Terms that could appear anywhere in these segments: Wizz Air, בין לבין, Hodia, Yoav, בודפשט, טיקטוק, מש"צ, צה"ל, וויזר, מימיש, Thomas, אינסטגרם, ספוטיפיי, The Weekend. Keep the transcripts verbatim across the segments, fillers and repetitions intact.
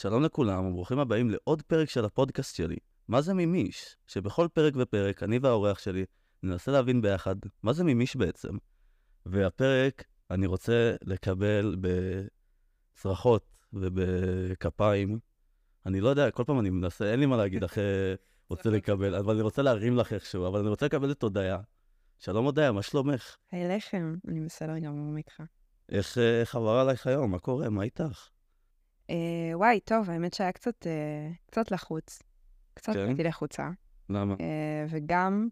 שלום לכולם וברוכים הבאים לעוד פרק של הפודקאסט שלי, מה זה מימיש? שבכל פרק ופרק אני והאורח שלי ננסה להבין ביחד מה זה מימיש בעצם. והפרק אני רוצה לקבל בצרחות ובכפיים. אני לא יודע, כל פעם אני מנסה, אין לי מה להגיד אחרי רוצה לקבל, אבל אני רוצה להרים לך איכשהו, אבל אני רוצה לקבל את הודיה. שלום הודיה, מה שלומך? היי לכם, אני מסדר גם איתך. איך עבר עלייך היום? מה קורה? מה איתך? וואי, טוב, האמת שהיה קצת, קצת לחוץ. קצת הייתי לחוצה. למה? וגם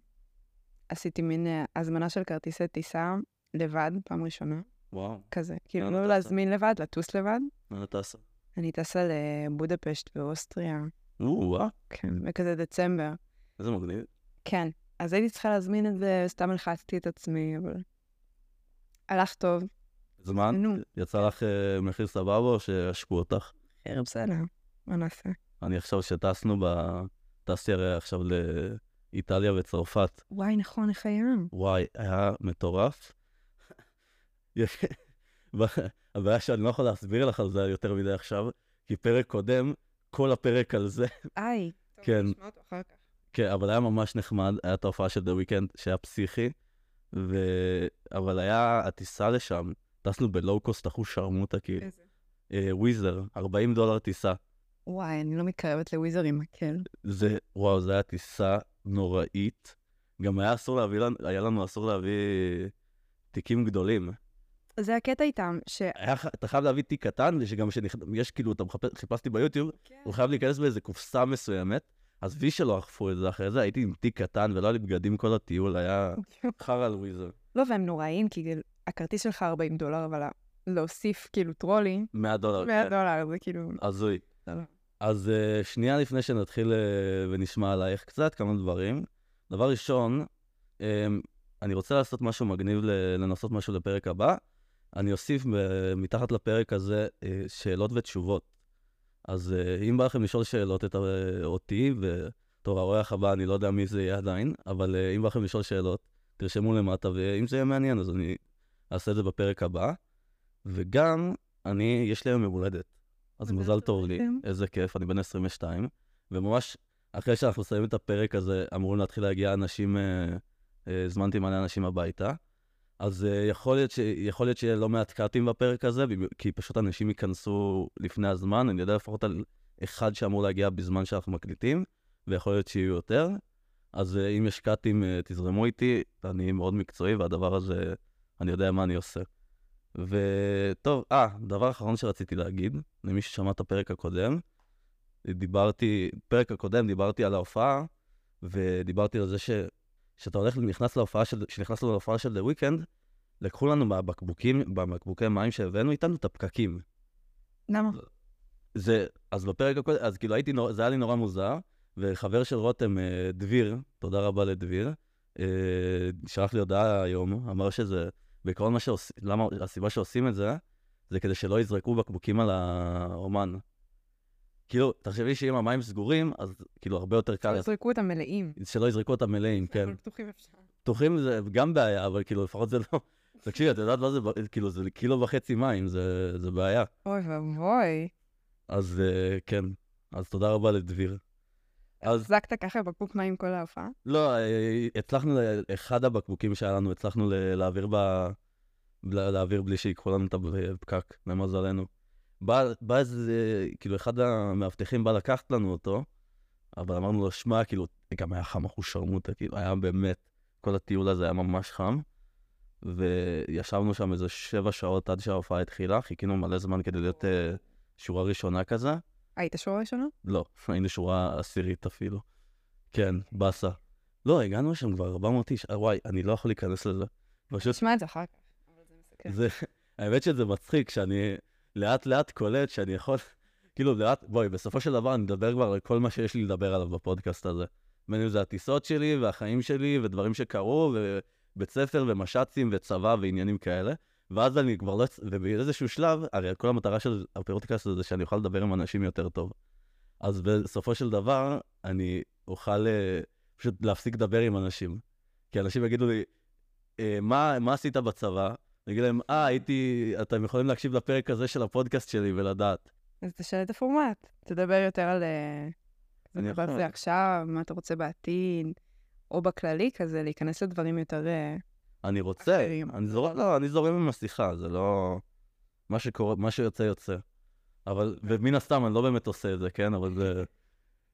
עשיתי מין הזמנה של כרטיסי טיסה לבד, פעם ראשונה. וואו. כזה. כאילו, לא להזמין לבד, לטוס לבד. מה טסה? אני טסה לבודפשט באוסטריה. וואו. כן, וכזה דצמבר. איזה מגניב. כן. אז הייתי צריכה להזמין את זה, סתם הלחצתי את עצמי, אבל הלך טוב. זמן? יצא לך מחיר סבבה או שהשקעו אותך? חיר בסדר, מה נעשה? אני עכשיו שטסנו, טסתי הרי עכשיו לאיטליה וצרפת. וואי, נכון, איך היה? וואי, היה מטורף. הבעיה שאני לא יכול להסביר לך על זה יותר מדי עכשיו, כי פרק קודם, כל הפרק על זה. איי, טוב, נשמע אותו אחר כך. כן, אבל היה ממש נחמד, היה את ההופעה של The Weekend שהיה פסיכי, אבל היה הטיסה לשם. טסנו בלואו-קוסט, אחוז שרמוטה, כי... איזה? וויזר, ארבעים דולר טיסה. וואי, אני לא מתקרבת לוויזר עם מקל. זה, וואו, זה היה טיסה נוראית. גם היה אסור להביא לנו, היה לנו אסור להביא תיקים גדולים. זה הקטע איתם, ש... היה, אתה חייב להביא תיק קטן, שגם שיש כאילו, אתה מחפש, חיפשתי ביוטיוב, okay. הוא חייב להיכנס באיזה קופסה מסוימת, אז וי שלא אכפו את זה, אחרי זה הייתי עם תיק קטן, ולא היה לי בגדים כל הטיול, היה חר על וויזר. לא, והם נוראים, כי... הכרטיס שלך ארבעים דולר, אבל להוסיף כאילו טרולי. מאה דולר. מאה דולר, זה כאילו... עזוי. אז שנייה לפני שנתחיל ונשמע עלייך קצת, כמה דברים. דבר ראשון, אני רוצה לעשות משהו מגניב, לנסות משהו לפרק הבא. אני אוסיף מתחת לפרק הזה שאלות ותשובות. אז אם בא לכם לשאול שאלות אותי, ותור האורח הבא, אני לא יודע מי זה יהיה עדיין, אבל אם בא לכם לשאול שאלות, תרשמו למטה, ואם זה יהיה מעניין, אז אני... אעשה את זה בפרק הבא, וגם אני, יש לי היום יום הולדת, אז מזל טוב לי, איזה כיף, אני בן עשרים ושתיים, וממש אחרי שאנחנו מסיים את הפרק הזה, אמורים להתחיל להגיע אנשים, הזמנתי מלא אנשים הביתה, אז יכול להיות שיהיה לא מעט קאטים בפרק הזה, כי פשוט אנשים ייכנסו לפני הזמן, אני יודע לפחות על אחד שאמור להגיע בזמן שאנחנו מקליטים, ויכול להיות שיהיו יותר, אז אם יש קאטים, תזרמו איתי, אני מאוד מקצועי, והדבר הזה... אני יודע מה אני עושה. וטוב, אה, דבר אחרון שרציתי להגיד, למי ששמע את הפרק הקודם, דיברתי, פרק הקודם דיברתי על ההופעה, ודיברתי על זה ש, שאתה הולך, נכנס להופעה של, שנכנס להופעה של The Weekend, לקחו לנו בבקבוקים, בבקבוקי מים שהבאנו איתנו את הפקקים. למה? זה, אז בפרק הקודם, אז כאילו הייתי, זה היה לי נורא מוזר, וחבר של רותם, דביר, תודה רבה לדביר, שלח לי הודעה היום, אמר שזה... בעיקרון מה שעושים, למה הסיבה שעושים את זה, זה כדי שלא יזרקו בקבוקים על האומן. כאילו, תחשבי שאם המים סגורים, אז כאילו הרבה יותר קל... שלא יזרקו אותם מלאים. שלא יזרקו אותם מלאים, כן. אבל פתוחים אפשר. פתוחים זה גם בעיה, אבל כאילו לפחות זה לא... תקשיבי, את יודעת מה זה, כאילו זה קילו וחצי מים, זה בעיה. אוי ואבוי. אז כן, אז תודה רבה לדביר. זקת ככה בקבוק מים כל ההופעה? לא, הצלחנו, אחד הבקבוקים שהיה לנו, הצלחנו להעביר בלי שיקחו לנו את הפקק, למזלנו. בא איזה, כאילו, אחד המאבטחים בא לקחת לנו אותו, אבל אמרנו לו, שמע, כאילו, גם היה חם, אחוז שרמוטה, כאילו, היה באמת, כל הטיול הזה היה ממש חם, וישבנו שם איזה שבע שעות עד שההופעה התחילה, חיכינו מלא זמן כדי להיות שורה ראשונה כזה, היית שורה ראשונה? לא, היינו שורה עשירית אפילו. כן, בסה. לא, הגענו שם כבר ארבע מאות איש. וואי, אני לא יכול להיכנס לזה. תשמע את זה אחר כך, אבל זה מסכן. האמת שזה מצחיק, שאני לאט לאט קולט, שאני יכול... כאילו, לאט... בואי, בסופו של דבר אני מדבר כבר על כל מה שיש לי לדבר עליו בפודקאסט הזה. בין אם זה הטיסות שלי, והחיים שלי, ודברים שקרו, ובית ספר, ומש"צים, וצבא, ועניינים כאלה. ואז אני כבר לא... ובאיזשהו שלב, הרי כל המטרה של הפודקאסט הזה שאני אוכל לדבר עם אנשים יותר טוב. אז בסופו של דבר, אני אוכל פשוט להפסיק לדבר עם אנשים. כי אנשים יגידו לי, מה, מה עשית בצבא? אני אגיד להם, אה, הייתי... אתם יכולים להקשיב לפרק הזה של הפודקאסט שלי ולדעת. אז תשאל את הפורמט. תדבר יותר על... אני יכול. זה עכשיו, מה אתה רוצה בעתיד, או בכללי כזה, להיכנס לדברים יותר... אני רוצה. אחרים. אני זורם, לא, אני זורם עם השיחה, זה לא... מה שקורה, מה שיוצא יוצא. אבל, ומן הסתם, אני לא באמת עושה את זה, כן? אבל זה...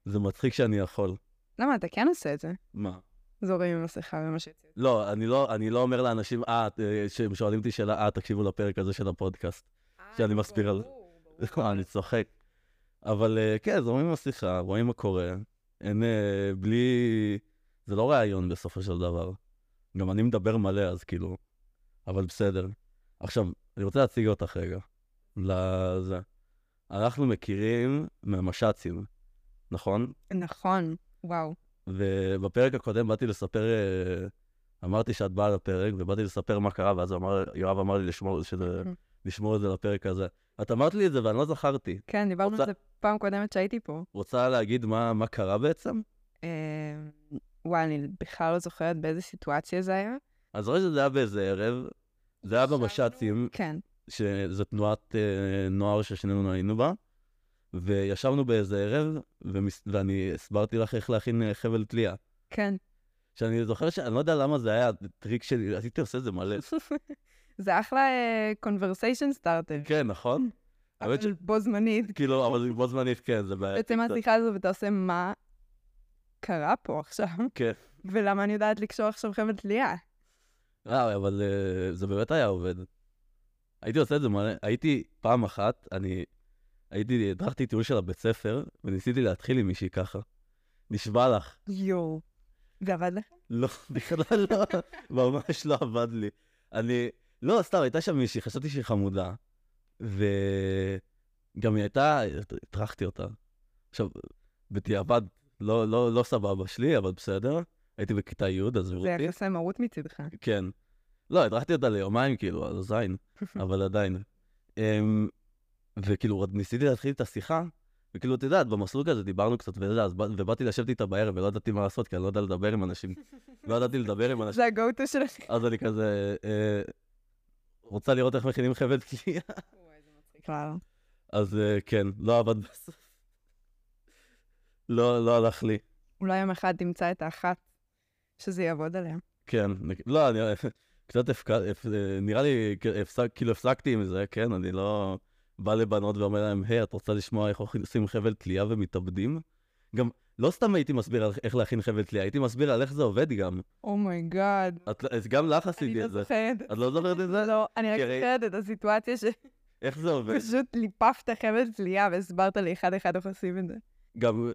זה מצחיק שאני יכול. למה, אתה כן עושה את זה? מה? זורם עם השיחה ומה שיוצא. לא, אני לא, אני לא אומר לאנשים, אה, שהם שואלים אותי שאלה, אה, תקשיבו לפרק הזה של הפודקאסט. שאני מסביר על... אני צוחק. אבל כן, זורמים עם השיחה, רואים מה קורה. אין, בלי... זה לא רעיון בסופו של דבר. גם אני מדבר מלא, אז כאילו... אבל בסדר. עכשיו, אני רוצה להציג אותך רגע. לזה. אנחנו מכירים מהמשאצים, נכון? נכון, וואו. ובפרק הקודם באתי לספר... אמרתי שאת באה לפרק, ובאתי לספר מה קרה, ואז יואב אמר לי לשמור שזה... לשמור את זה לפרק הזה. את אמרת לי את זה, ואני לא זכרתי. כן, דיברנו על זה פעם קודמת שהייתי פה. רוצה להגיד מה קרה בעצם? וואי, אני בכלל לא זוכרת באיזה סיטואציה זה היה. אז רואה שזה היה באיזה ערב, זה היה במשאצים, שזו תנועת נוער ששנינו היינו בה, וישבנו באיזה ערב, ואני הסברתי לך איך להכין חבל תלייה. כן. שאני זוכר שאני לא יודע למה זה היה הטריק שלי, הייתי עושה את זה מלא. זה אחלה conversation starter. כן, נכון. אבל בו זמנית. כאילו, אבל בו זמנית, כן, זה בעיה. בעצם השיחה הזו, ואתה עושה מה קרה פה עכשיו. כן. ולמה אני יודעת לקשור עכשיו חבל תלייה. לא, אבל זה באמת היה עובד. הייתי עושה את זה, הייתי פעם אחת, אני הייתי, הדרכתי טיול של הבית ספר, וניסיתי להתחיל עם מישהי ככה. נשבע לך. יו. זה עבד לך? לא, בכלל לא. ממש לא עבד לי. אני... לא, סתם, הייתה שם מישהי, חשבתי שהיא חמודה, וגם היא הייתה, התרחתי אותה. עכשיו, בתיעבד, לא, לא, לא סבבה שלי, אבל בסדר, הייתי בכיתה י' אז זה אותי. יחסי מרות מצדך. כן. לא, התרחתי אותה ליומיים, כאילו, אז עדיין, אבל עדיין. וכאילו, ניסיתי להתחיל את השיחה, וכאילו, אתה יודעת, במסלול כזה דיברנו קצת וזה, ובאתי לשבת איתה בערב, ולא ידעתי מה לעשות, כי אני לא יודע לדבר עם אנשים. לא ידעתי לדבר עם אנשים. זה הגאוטו שלך. אז אני כזה... רוצה לראות איך מכינים חבל תלייה. וואי, זה מצחיק. כבר. אז כן, לא עבד בסוף. לא הלך לי. אולי יום אחד תמצא את האחת שזה יעבוד עליה. כן, לא, אני קצת נראה לי, כאילו הפסקתי עם זה, כן, אני לא בא לבנות ואומר להם, היי, את רוצה לשמוע איך עושים חבל תלייה ומתאבדים? גם לא סתם הייתי מסביר איך להכין חבל תלייה, הייתי מסביר על איך זה עובד גם. אומי גאד. גם לך עשיתי את זה. אני לא זוכרת. את לא זוכרת את זה? לא, אני רק זוכרת את הסיטואציה ש... איך זה עובד? פשוט ליפפת חבל תלייה והסברת לי אחד אחד איך עושים את זה. גם,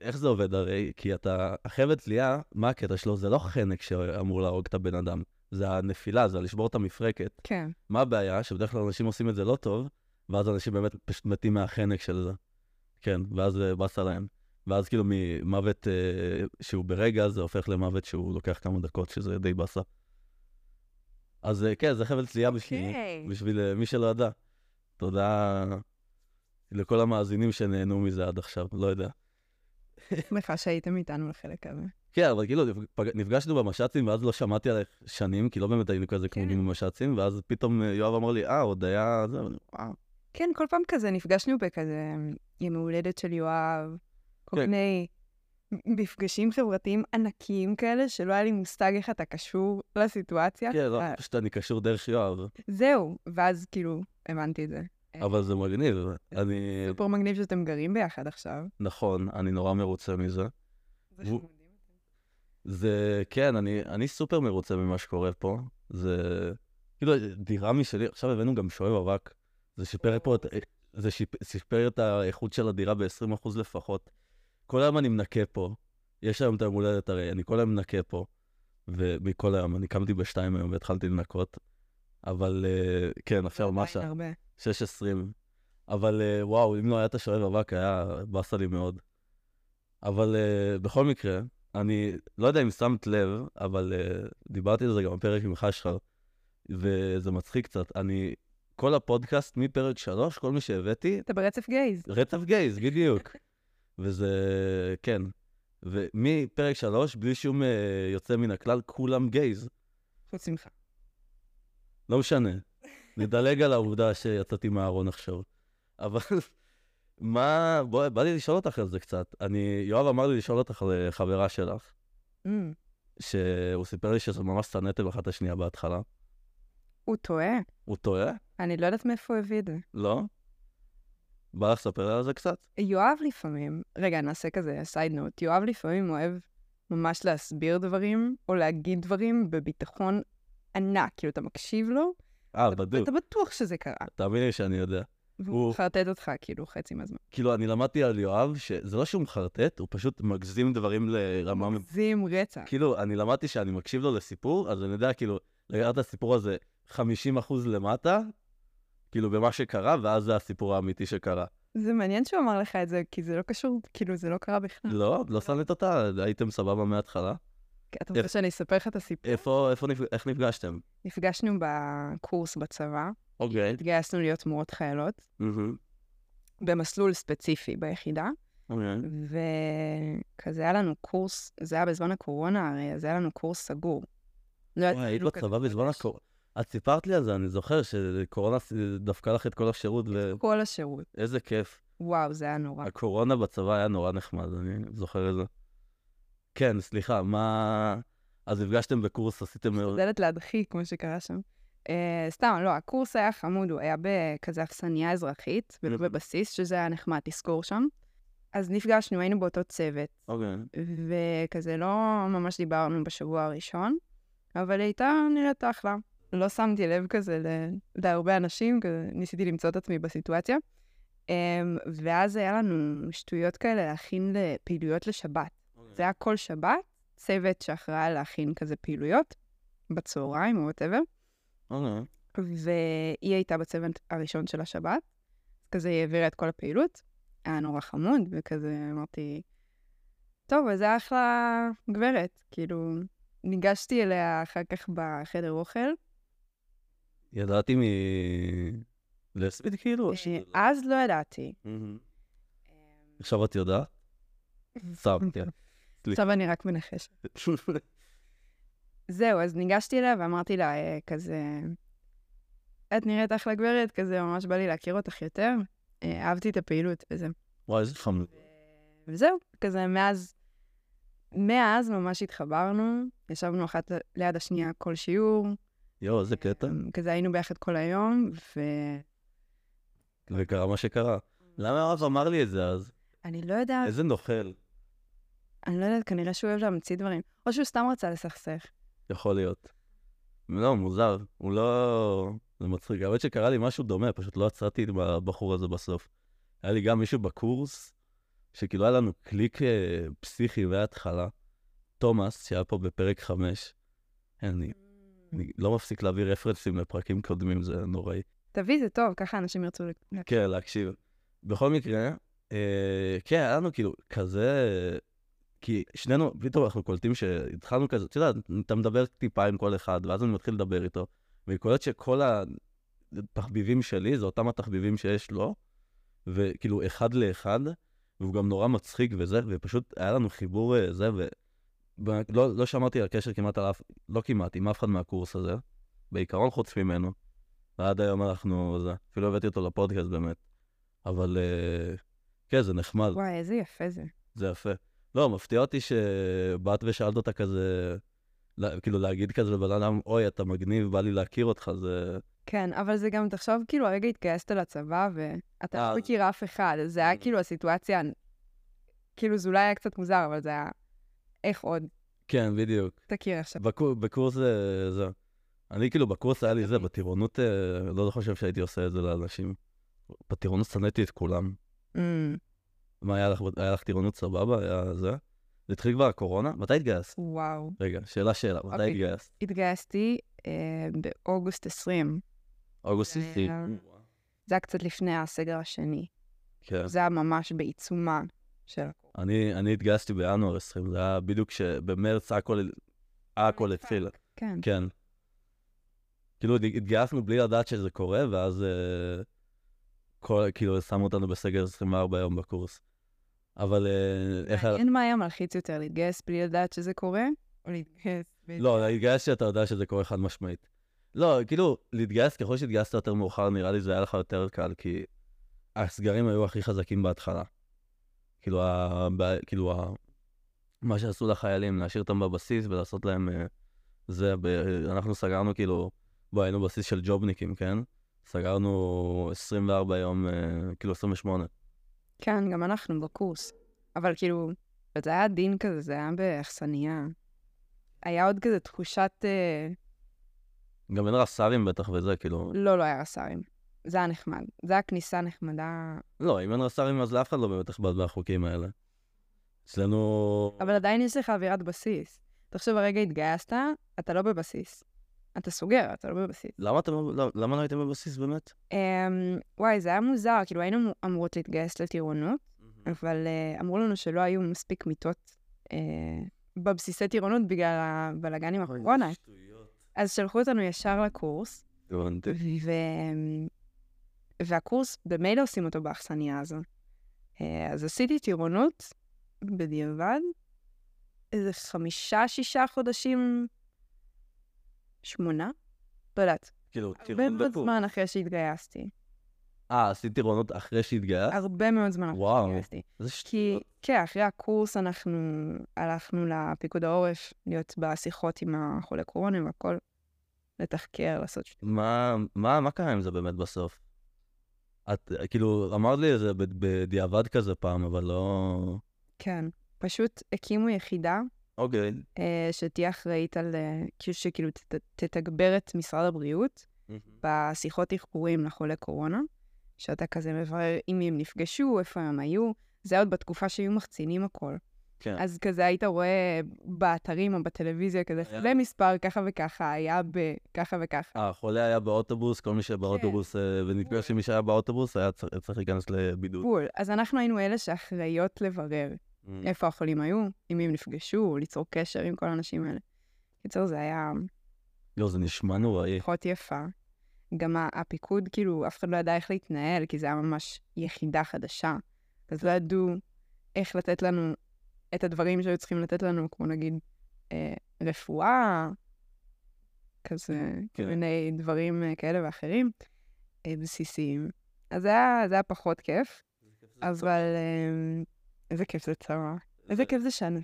איך זה עובד הרי? כי אתה, החבל תלייה, מה הקטע שלו? זה לא חנק שאמור להרוג את הבן אדם. זה הנפילה, זה לשבור את המפרקת. כן. מה הבעיה? שבדרך כלל אנשים עושים את זה לא טוב, ואז אנשים באמת פשוט מתים מהחנק של זה. כן, ואז בס עליהם. ואז כאילו ממוות אה, שהוא ברגע, זה הופך למוות שהוא לוקח כמה דקות, שזה די בסה. אז אה, כן, זה חבל תלייה okay. בשביל, בשביל אה, מי שלא ידע. תודה לכל המאזינים שנהנו מזה עד עכשיו, לא יודע. שמחה שהייתם איתנו לחלק הזה. כן, אבל כאילו נפגשנו במשאצים, ואז לא שמעתי עליך שנים, כי לא באמת היינו כזה כמונים במשאצים, ואז פתאום יואב אמר לי, אה, עוד היה זה, ואני וואו. כן, כל פעם כזה נפגשנו בכזה, יום ההולדת של יואב, קופני, מפגשים חברתיים ענקים כאלה, שלא היה לי מושג איך אתה קשור לסיטואציה. כן, לא, פשוט אני קשור דרך יואב. זהו, ואז כאילו, הבנתי את זה. אבל זה מגניב. סופר מגניב שאתם גרים ביחד עכשיו. נכון, אני נורא מרוצה מזה. זה שמודים אותם. זה, כן, אני סופר מרוצה ממה שקורה פה. זה, כאילו, דירה משלי, עכשיו הבאנו גם שואב אבק. זה שיפר פה את... זה שיפר את האיכות של הדירה ב-עשרים אחוז לפחות. כל היום אני מנקה פה. יש היום את היום הולדת הרי, אני כל היום מנקה פה. ומכל היום, אני קמתי בשתיים היום והתחלתי לנקות. אבל, uh, כן, אפשר משהו. שש עשרה. אבל, uh, וואו, אם לא היה את השואב אבק, היה בסה לי מאוד. אבל uh, בכל מקרה, אני לא יודע אם שמת לב, אבל uh, דיברתי על זה גם בפרק עם חשחר, וזה מצחיק קצת. אני... כל הפודקאסט מפרק שלוש, כל מי שהבאתי... אתה ברצף גייז. רצף גייז, בדיוק. וזה... כן. ומפרק שלוש, בלי שום יוצא מן הכלל, כולם גייז. חוץ ממך. לא משנה. נדלג על העובדה שיצאתי מהארון עכשיו. אבל מה, בואי, בא לי לשאול אותך על זה קצת. אני, יואב אמר לי לשאול אותך על חברה שלך, mm. שהוא סיפר לי שזה ממש סנתם אחת השנייה בהתחלה. הוא טועה. הוא טועה? אני לא יודעת מאיפה הוא הביא את זה. לא? בא לך ספר על זה קצת? יואב לפעמים, רגע, נעשה כזה, סייד נוט, יואב לפעמים אוהב ממש להסביר דברים, או להגיד דברים בביטחון ענק, כאילו אתה מקשיב לו, אה, בדיוק. אתה בטוח שזה קרה. תאמין לי שאני יודע. הוא מחרטט אותך, כאילו, חצי מהזמן. כאילו, אני למדתי על יואב, שזה לא שהוא מחרטט, הוא פשוט מגזים דברים לרמה... מגזים רצח. כאילו, אני למדתי שאני מקשיב לו לסיפור, אז אני יודע, כאילו, לגעת הסיפור הזה חמישים אחוז למטה, כאילו, במה שקרה, ואז זה הסיפור האמיתי שקרה. זה מעניין שהוא אמר לך את זה, כי זה לא קשור, כאילו, זה לא קרה בכלל. לא, לא סנית אותה, הייתם סבבה מההתחלה. אתה רוצה שאני אספר לך את הסיפור? איפה, איפה, איך נפגשתם? נפגשנו בקורס בצבא. אוקיי. התגייסנו להיות מורות חיילות. במסלול ספציפי ביחידה. אוקיי. וכזה היה לנו קורס, זה היה בזמן הקורונה הרי, אז היה לנו קורס סגור. וואי, היית בצבא בזמן הקורונה. את סיפרת לי על זה, אני זוכר שקורונה דפקה לך את כל השירות. את כל השירות. איזה כיף. וואו, זה היה נורא. הקורונה בצבא היה נורא נחמד, אני זוכר את זה. כן, סליחה, מה... אז הפגשתם בקורס, עשיתם... שתדלת להדחיק, כמו שקרה שם. סתם, לא, הקורס היה חמוד, הוא היה בכזה הפסניה אזרחית, בבסיס, שזה היה נחמד לזכור שם. אז נפגשנו, היינו באותו צוות. אוקיי. וכזה לא ממש דיברנו בשבוע הראשון, אבל הייתה נראית אחלה. לא שמתי לב כזה להרבה אנשים, ניסיתי למצוא את עצמי בסיטואציה. ואז היה לנו שטויות כאלה להכין לפעילויות לשבת. זה היה כל שבת, צוות שאחראה להכין כזה פעילויות, בצהריים או whatever. אוקיי. והיא הייתה בצוות הראשון של השבת, כזה היא העבירה את כל הפעילות, היה נורא חמוד, וכזה אמרתי, טוב, אז זה אחלה גברת, כאילו, ניגשתי אליה אחר כך בחדר אוכל. ידעתי מ... לספיד כאילו? אז לא ידעתי. עכשיו את יודעת? סתם, תראה. עכשיו אני רק מנחשת. זהו, אז ניגשתי אליה ואמרתי לה כזה, את נראית אחלה גברת, כזה ממש בא לי להכיר אותך יותר. אהבתי את הפעילות וזה. וואי, איזה חמוד. וזהו, כזה מאז, מאז ממש התחברנו, ישבנו אחת ליד השנייה כל שיעור. יו, איזה קטע. כזה היינו ביחד כל היום, ו... וקרה מה שקרה. למה הרב אמר לי את זה אז? אני לא יודעת. איזה נוכל. אני לא יודעת, כנראה שהוא אוהב להמציא דברים. או שהוא סתם רצה לסכסך. יכול להיות. לא, מוזר. הוא לא... זה מצחיק. האמת שקרה לי משהו דומה, פשוט לא עצרתי את הבחור הזה בסוף. היה לי גם מישהו בקורס, שכאילו היה לנו קליק פסיכי וההתחלה. תומאס, שהיה פה בפרק חמש. אני, אני לא מפסיק להביא רפרנסים לפרקים קודמים, זה נוראי. תביא, זה טוב, ככה אנשים ירצו להקשיב. כן, להקשיב. בכל מקרה, אה, כן, היה לנו כאילו כזה... כי שנינו, פתאום אנחנו קולטים שהתחלנו כזה, אתה יודע, אתה מדבר טיפה עם כל אחד, ואז אני מתחיל לדבר איתו, ואני קולט שכל התחביבים שלי, זה אותם התחביבים שיש לו, וכאילו אחד לאחד, והוא גם נורא מצחיק וזה, ופשוט היה לנו חיבור זה, ולא לא שמעתי על קשר כמעט על אף, לא כמעט, עם אף אחד מהקורס הזה, בעיקרון חוץ ממנו, ועד היום אנחנו, זה, אפילו הבאתי אותו לפודקאסט באמת, אבל כן, זה נחמד. וואי, איזה יפה זה. זה יפה. לא, מפתיע אותי שבאת ושאלת אותה כזה, כאילו להגיד כזה לבן אדם, אוי, אתה מגניב, בא לי להכיר אותך, זה... כן, אבל זה גם, תחשוב, כאילו, הרגע התגייסת לצבא, ואתה לא מכיר אף אחד, זה היה כאילו הסיטואציה, כאילו זה אולי היה קצת מוזר, אבל זה היה, איך עוד? כן, בדיוק. תכיר עכשיו. בקורס זה, אני כאילו בקורס היה לי זה, בטירונות, לא חושב שהייתי עושה את זה לאנשים. בטירונות סניתי את כולם. מה, היה לך, היה לך טירונות סבבה? היה זה? זה התחיל כבר הקורונה? מתי התגייסת? וואו. רגע, שאלה שאלה, מתי okay. התגייסת? התגייסתי אה, באוגוסט עשרים. אוגוסט עשרים. זה, זה היה קצת לפני הסגר השני. כן. זה היה ממש בעיצומה של הקורונה. אני, אני התגייסתי בינואר עשרים, זה היה בדיוק שבמרץ הכל, הכל התחיל. כן. כן. כאילו התגייסנו בלי לדעת שזה קורה, ואז אה, כל, כאילו שמו אותנו בסגר עשרים וארבעה יום בקורס. אבל איך... אין מה היה מלחיץ יותר, להתגייס בלי לדעת שזה קורה? או להתגייס... לא, להתגייס שאתה יודע שזה קורה חד משמעית. לא, כאילו, להתגייס, ככל שהתגייסת יותר מאוחר, נראה לי זה היה לך יותר קל, כי הסגרים היו הכי חזקים בהתחלה. כאילו, ה... כאילו ה... מה שעשו לחיילים, להשאיר אותם בבסיס ולעשות להם זה, אנחנו סגרנו כאילו, בוא, היינו בסיס של ג'ובניקים, כן? סגרנו עשרים וארבעה יום, כאילו עשרים ושמונה. כן, גם אנחנו בקורס. אבל כאילו, זה היה דין כזה, זה היה בהחסניה. היה עוד כזה תחושת... גם אין רס"רים בטח וזה, כאילו... לא, לא היה רס"רים. זה היה נחמד. זה היה כניסה נחמדה... לא, אם אין רס"רים אז לאף אחד לא באמת אכפת מהחוקים האלה. אצלנו... אבל עדיין יש לך אווירת בסיס. תחשוב, הרגע התגייסת, אתה לא בבסיס. אתה סוגר, אתה לא בבסיס. למה, אתה, למה לא הייתם בבסיס באמת? Um, וואי, זה היה מוזר. כאילו היינו אמורות להתגייס לטירונות, mm-hmm. אבל uh, אמרו לנו שלא היו מספיק מיטות uh, בבסיסי טירונות בגלל הבלגן עם הקורונה. אז שלחו אותנו ישר לקורס. הבנתי. ו... והקורס, במילא עושים אותו באכסניה הזו. אז עשיתי טירונות בדיעבד, איזה חמישה, שישה חודשים, שמונה? לא יודעת. כאילו, טירונות בקורס. הרבה מאוד זמן אחרי שהתגייסתי. אה, עשיתי טירונות אחרי שהתגייסתי? הרבה מאוד זמן אחרי שהתגייסתי. וואו. כי, כן, אחרי הקורס אנחנו הלכנו לפיקוד העורף, להיות בשיחות עם החולה קורונה והכל. לתחקר, לעשות שתי. מה, מה, מה קרה עם זה באמת בסוף? את, כאילו, אמרת לי זה בדיעבד כזה פעם, אבל לא... כן, פשוט הקימו יחידה. אוקיי. שתהיה אחראית על, שכאילו תתגבר את משרד הבריאות, בשיחות תחקורים לחולי קורונה, שאתה כזה מברר אם הם נפגשו, איפה הם היו, זה עוד בתקופה שהיו מחצינים הכל. כן. אז כזה היית רואה באתרים או בטלוויזיה כזה, היה... חולה מספר ככה וככה, היה בככה וככה. אה, חולה היה באוטובוס, כל מי שהיה באוטובוס, כן. ונתפגש שמי שהיה באוטובוס, היה צר... צריך להיכנס לבידוד. בול, אז אנחנו היינו אלה שאחראיות לברר mm. איפה החולים היו, אם הם נפגשו, ליצור קשר עם כל האנשים האלה. קיצור, זה היה... לא, זה נשמע נוראי. פחות יפה. גם הפיקוד, כאילו, אף אחד לא ידע איך להתנהל, כי זה היה ממש יחידה חדשה. אז לא ידעו איך לתת לנו... את הדברים שהיו צריכים לתת לנו, כמו נגיד אה, רפואה, כזה, כל מיני דברים אה, כאלה ואחרים, אה, בסיסיים. אז זה היה, זה היה פחות כיף, אבל אה, איזה כיף זה צרה. איזה כיף זה שאני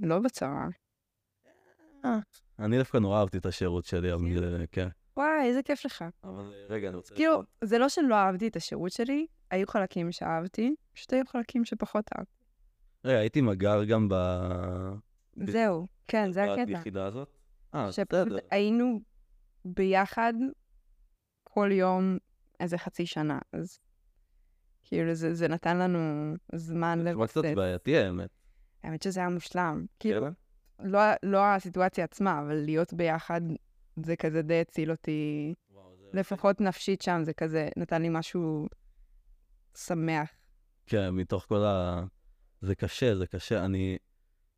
לא בצרה. אני דווקא נורא אהבתי את השירות שלי, אבל כן. וואי, איזה כיף לך. אבל רגע, אני רוצה... כאילו, זה לא שלא אהבתי את השירות שלי, היו חלקים שאהבתי, פשוט היו חלקים שפחות אהבתי. רגע, הייתי מגר גם ב... זהו, כן, זה הקטע. ביחידה הזאת? אה, בסדר. היינו ביחד כל יום איזה חצי שנה, אז כאילו זה נתן לנו זמן לרצת. זה כבר קצת בעייתי, האמת. האמת שזה היה מושלם. כאילו, לא הסיטואציה עצמה, אבל להיות ביחד זה כזה די הציל אותי, לפחות נפשית שם, זה כזה נתן לי משהו שמח. כן, מתוך כל ה... זה קשה, זה קשה. אני,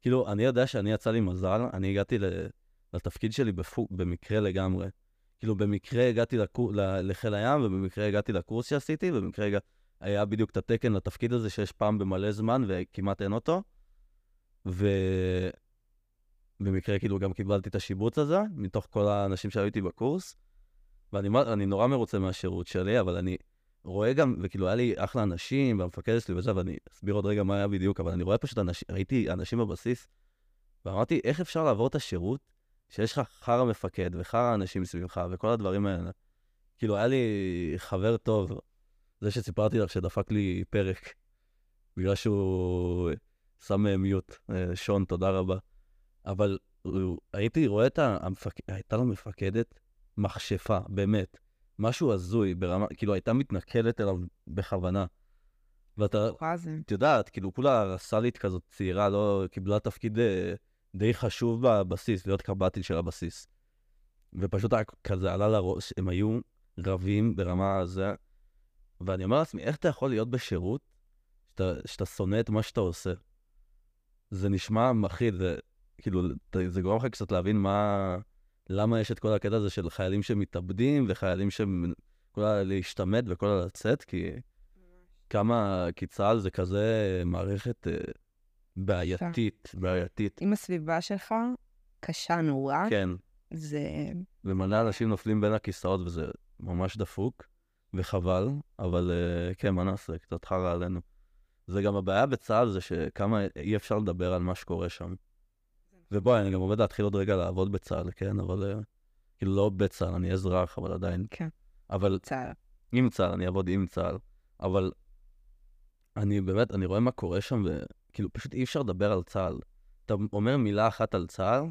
כאילו, אני יודע שאני יצא לי מזל, אני הגעתי לתפקיד שלי בפוק, במקרה לגמרי. כאילו, במקרה הגעתי לקור, לחיל הים, ובמקרה הגעתי לקורס שעשיתי, ובמקרה הגע... היה בדיוק את התקן לתפקיד הזה שיש פעם במלא זמן, וכמעט אין אותו. ובמקרה, כאילו, גם קיבלתי את השיבוץ הזה, מתוך כל האנשים שהיו איתי בקורס. ואני אני נורא מרוצה מהשירות שלי, אבל אני... רואה גם, וכאילו היה לי אחלה אנשים, והמפקד שלי וזה, ואני אסביר עוד רגע מה היה בדיוק, אבל אני רואה פשוט אנשים, ראיתי אנשים בבסיס, ואמרתי, איך אפשר לעבור את השירות שיש לך חר המפקד, וחר האנשים סביבך, וכל הדברים האלה. כאילו, היה לי חבר טוב, זה שסיפרתי לך שדפק לי פרק, בגלל שהוא שם מיוט, שון, תודה רבה. אבל הייתי רואה את המפקד, הייתה לו מפקדת מחשפה, באמת. משהו הזוי, ברמה, כאילו הייתה מתנכלת אליו בכוונה. ואתה, את יודעת, כאילו כולה רסלית כזאת צעירה, לא, קיבלה תפקיד די חשוב בבסיס, להיות קבטית של הבסיס. ופשוט כזה עלה לראש, הם היו רבים ברמה הזה. ואני אומר לעצמי, איך אתה יכול להיות בשירות שאתה, שאתה שונא את מה שאתה עושה? זה נשמע מחיד, זה, כאילו, זה גורם לך קצת להבין מה... למה יש את כל הקטע הזה של חיילים שמתאבדים, וחיילים שכל ה... להשתמד וכל ה... לצאת, כי... כמה... כי צהל זה כזה מערכת בעייתית, בעייתית. אם הסביבה שלך קשה נורא, כן. זה... ומלא אנשים נופלים בין הכיסאות, וזה ממש דפוק. וחבל, אבל כן, מה נעשה? קצת חרה עלינו. זה גם הבעיה בצה"ל, זה שכמה אי אפשר לדבר על מה שקורה שם. ובואי, אני גם עובד להתחיל עוד רגע לעבוד בצה"ל, כן? אבל כאילו לא בצה"ל, אני אזרח, אבל עדיין. כן, צה"ל. עם צה"ל, אני אעבוד עם צה"ל. אבל אני באמת, אני רואה מה קורה שם, וכאילו פשוט אי אפשר לדבר על צה"ל. אתה אומר מילה אחת על צה"ל,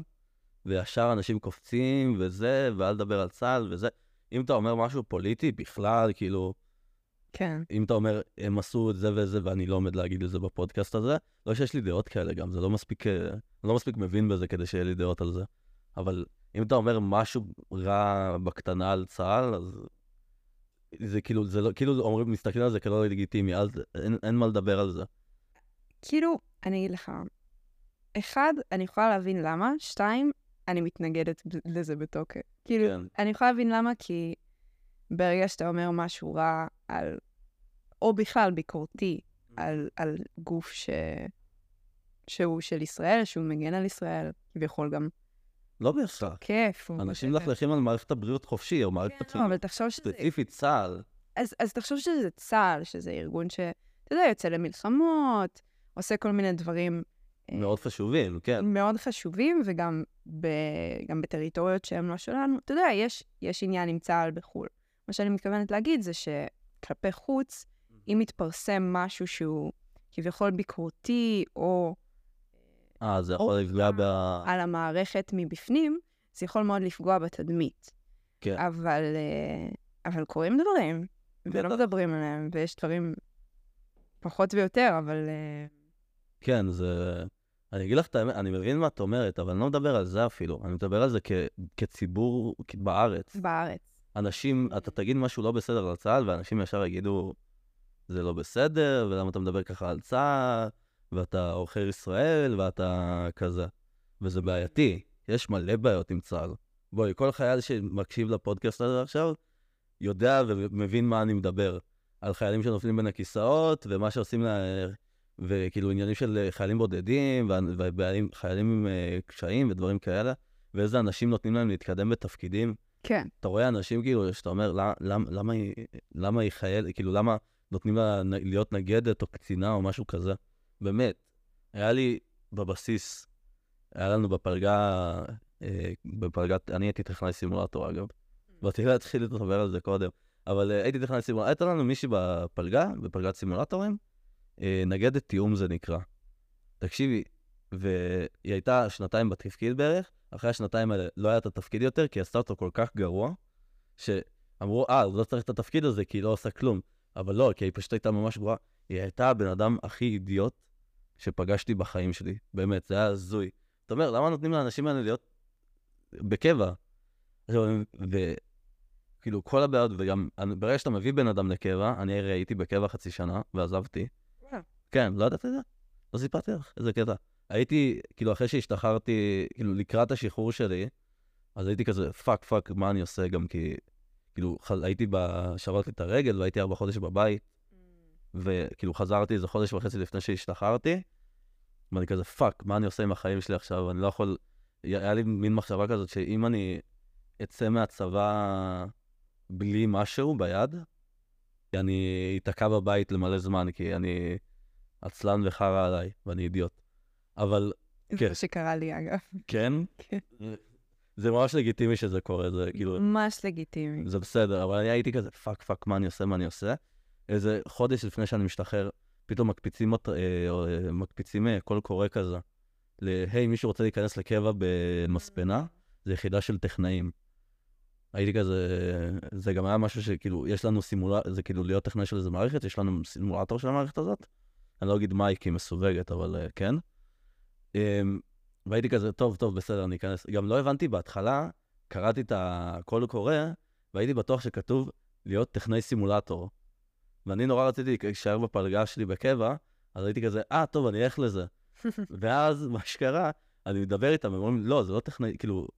וישר אנשים קופצים וזה, ואל לדבר על צה"ל וזה. אם אתה אומר משהו פוליטי בכלל, כאילו, כן. אם אתה אומר, הם עשו את זה וזה, ואני לא עומד להגיד את זה בפודקאסט הזה, לא שיש לי דעות כאלה גם, זה לא מספיק, אני לא מספיק מבין בזה כדי שיהיה לי דעות על זה. אבל אם אתה אומר משהו רע בקטנה על צה"ל, אז זה כאילו, זה לא, כאילו אומרים, מסתכלים על זה כלא לגיטימי, אז אין, אין מה לדבר על זה. כאילו, אני אגיד לך, אחד, אני יכולה להבין למה, שתיים, אני מתנגדת לזה בתוקף. כאילו, כן. אני יכולה להבין למה, כי ברגע שאתה אומר משהו רע על, או בכלל ביקורתי, על, על גוף ש... שהוא של ישראל, שהוא מגן על ישראל, ויכול גם... לא בהכרח. כיף. אנשים לחלכים על מערכת הבריאות חופשי, או מערכת... כן, אבל תחשוב שזה... ספציפית צה"ל. אז, אז תחשוב שזה צה"ל, שזה ארגון ש... אתה יודע, יוצא למלחמות, עושה כל מיני דברים... מאוד חשובים, כן. מאוד חשובים, וגם ב... גם בטריטוריות שהם לא שלנו. אתה יודע, יש, יש עניין עם צה"ל בחול. מה שאני מתכוונת להגיד זה שכלפי חוץ, אם מתפרסם משהו שהוא כביכול ביקורתי, או... אה, זה יכול לפגוע ב... על המערכת מבפנים, זה יכול מאוד לפגוע בתדמית. כן. אבל, אבל קוראים דברים, ולא מדברים עליהם, ויש דברים פחות ויותר, אבל... כן, זה... אני אגיד לך את האמת, אני מבין מה את אומרת, אבל אני לא מדבר על זה אפילו. אני מדבר על זה כ... כציבור בארץ. בארץ. אנשים, אתה תגיד משהו לא בסדר על צה"ל, ואנשים ישר יגידו, זה לא בסדר, ולמה אתה מדבר ככה על צה"ל, ואתה אוכר ישראל, ואתה כזה. וזה בעייתי. יש מלא בעיות עם צה"ל. בואי, כל חייל שמקשיב לפודקאסט הזה עכשיו, יודע ומבין מה אני מדבר. על חיילים שנופלים בין הכיסאות, ומה שעושים לה... וכאילו עניינים של חיילים בודדים, וחיילים עם קשיים ודברים כאלה, ואיזה אנשים נותנים להם להתקדם בתפקידים. כן. אתה רואה אנשים כאילו, שאתה אומר, למה היא חייל, כאילו למה נותנים לה להיות נגדת או קצינה או משהו כזה. באמת, היה לי בבסיס, היה לנו בפלגה, בפלגת, אני הייתי טכנאי סימולטור אגב, ואתה להתחיל לדבר על זה קודם, אבל הייתי טכנאי סימולטור, הייתה לנו מישהי בפלגה, בפלגת סימולטורים, נגדת תיאום זה נקרא. תקשיבי, והיא הייתה שנתיים בתפקיד בערך, אחרי השנתיים האלה לא היה את התפקיד יותר, כי עשתה אותו כל כך גרוע, שאמרו, אה, לא צריך את התפקיד הזה, כי היא לא עושה כלום. אבל לא, כי היא פשוט הייתה ממש גרועה. היא הייתה הבן אדם הכי אידיוט שפגשתי בחיים שלי. באמת, זה היה זוי. זאת אומרת, למה נותנים לאנשים האלה להיות בקבע? וכאילו, כל הבעיות, וגם ברגע שאתה מביא בן אדם לקבע, אני ראיתי בקבע חצי שנה, ועזבתי. כן, לא יודעת את זה? לא סיפרתי לך, איזה קטע. הייתי, כאילו, אחרי שהשתחררתי, כאילו, לקראת השחרור שלי, אז הייתי כזה, פאק, פאק, מה אני עושה גם כי, כאילו, הייתי בשברת לי את הרגל, והייתי ארבע חודש בבית, וכאילו, חזרתי איזה חודש וחצי לפני שהשתחררתי, ואני כזה, פאק, מה אני עושה עם החיים שלי עכשיו? אני לא יכול... היה לי מין מחשבה כזאת, שאם אני אצא מהצבא בלי משהו ביד, אני אתעקע בבית למלא זמן, כי אני... עצלן וחרה עליי, ואני אידיוט. אבל... זה שקרה לי, אגב. כן? כן. זה ממש לגיטימי שזה קורה, זה כאילו... ממש לגיטימי. זה בסדר, אבל אני הייתי כזה, פאק, פאק, מה אני עושה, מה אני עושה? איזה חודש לפני שאני משתחרר, פתאום מקפיצים מקפיצים כל קורא כזה, להי, מישהו רוצה להיכנס לקבע במספנה, זה יחידה של טכנאים. הייתי כזה... זה גם היה משהו שכאילו, יש לנו סימולטור, זה כאילו להיות טכנאי של איזה מערכת, יש לנו סימולטור של המערכת הזאת, אני לא אגיד מייק, היא מסווגת, אבל כן. והייתי כזה, טוב, טוב, בסדר, אני אכנס. גם לא הבנתי בהתחלה, קראתי את הכל קורא, והייתי בטוח שכתוב להיות טכנאי סימולטור. ואני נורא רציתי להישאר בפלגה שלי בקבע, אז הייתי כזה, אה, טוב, אני אלך לזה. ואז מה שקרה, אני מדבר איתם, הם אומרים, לא, זה לא טכנאי, כאילו,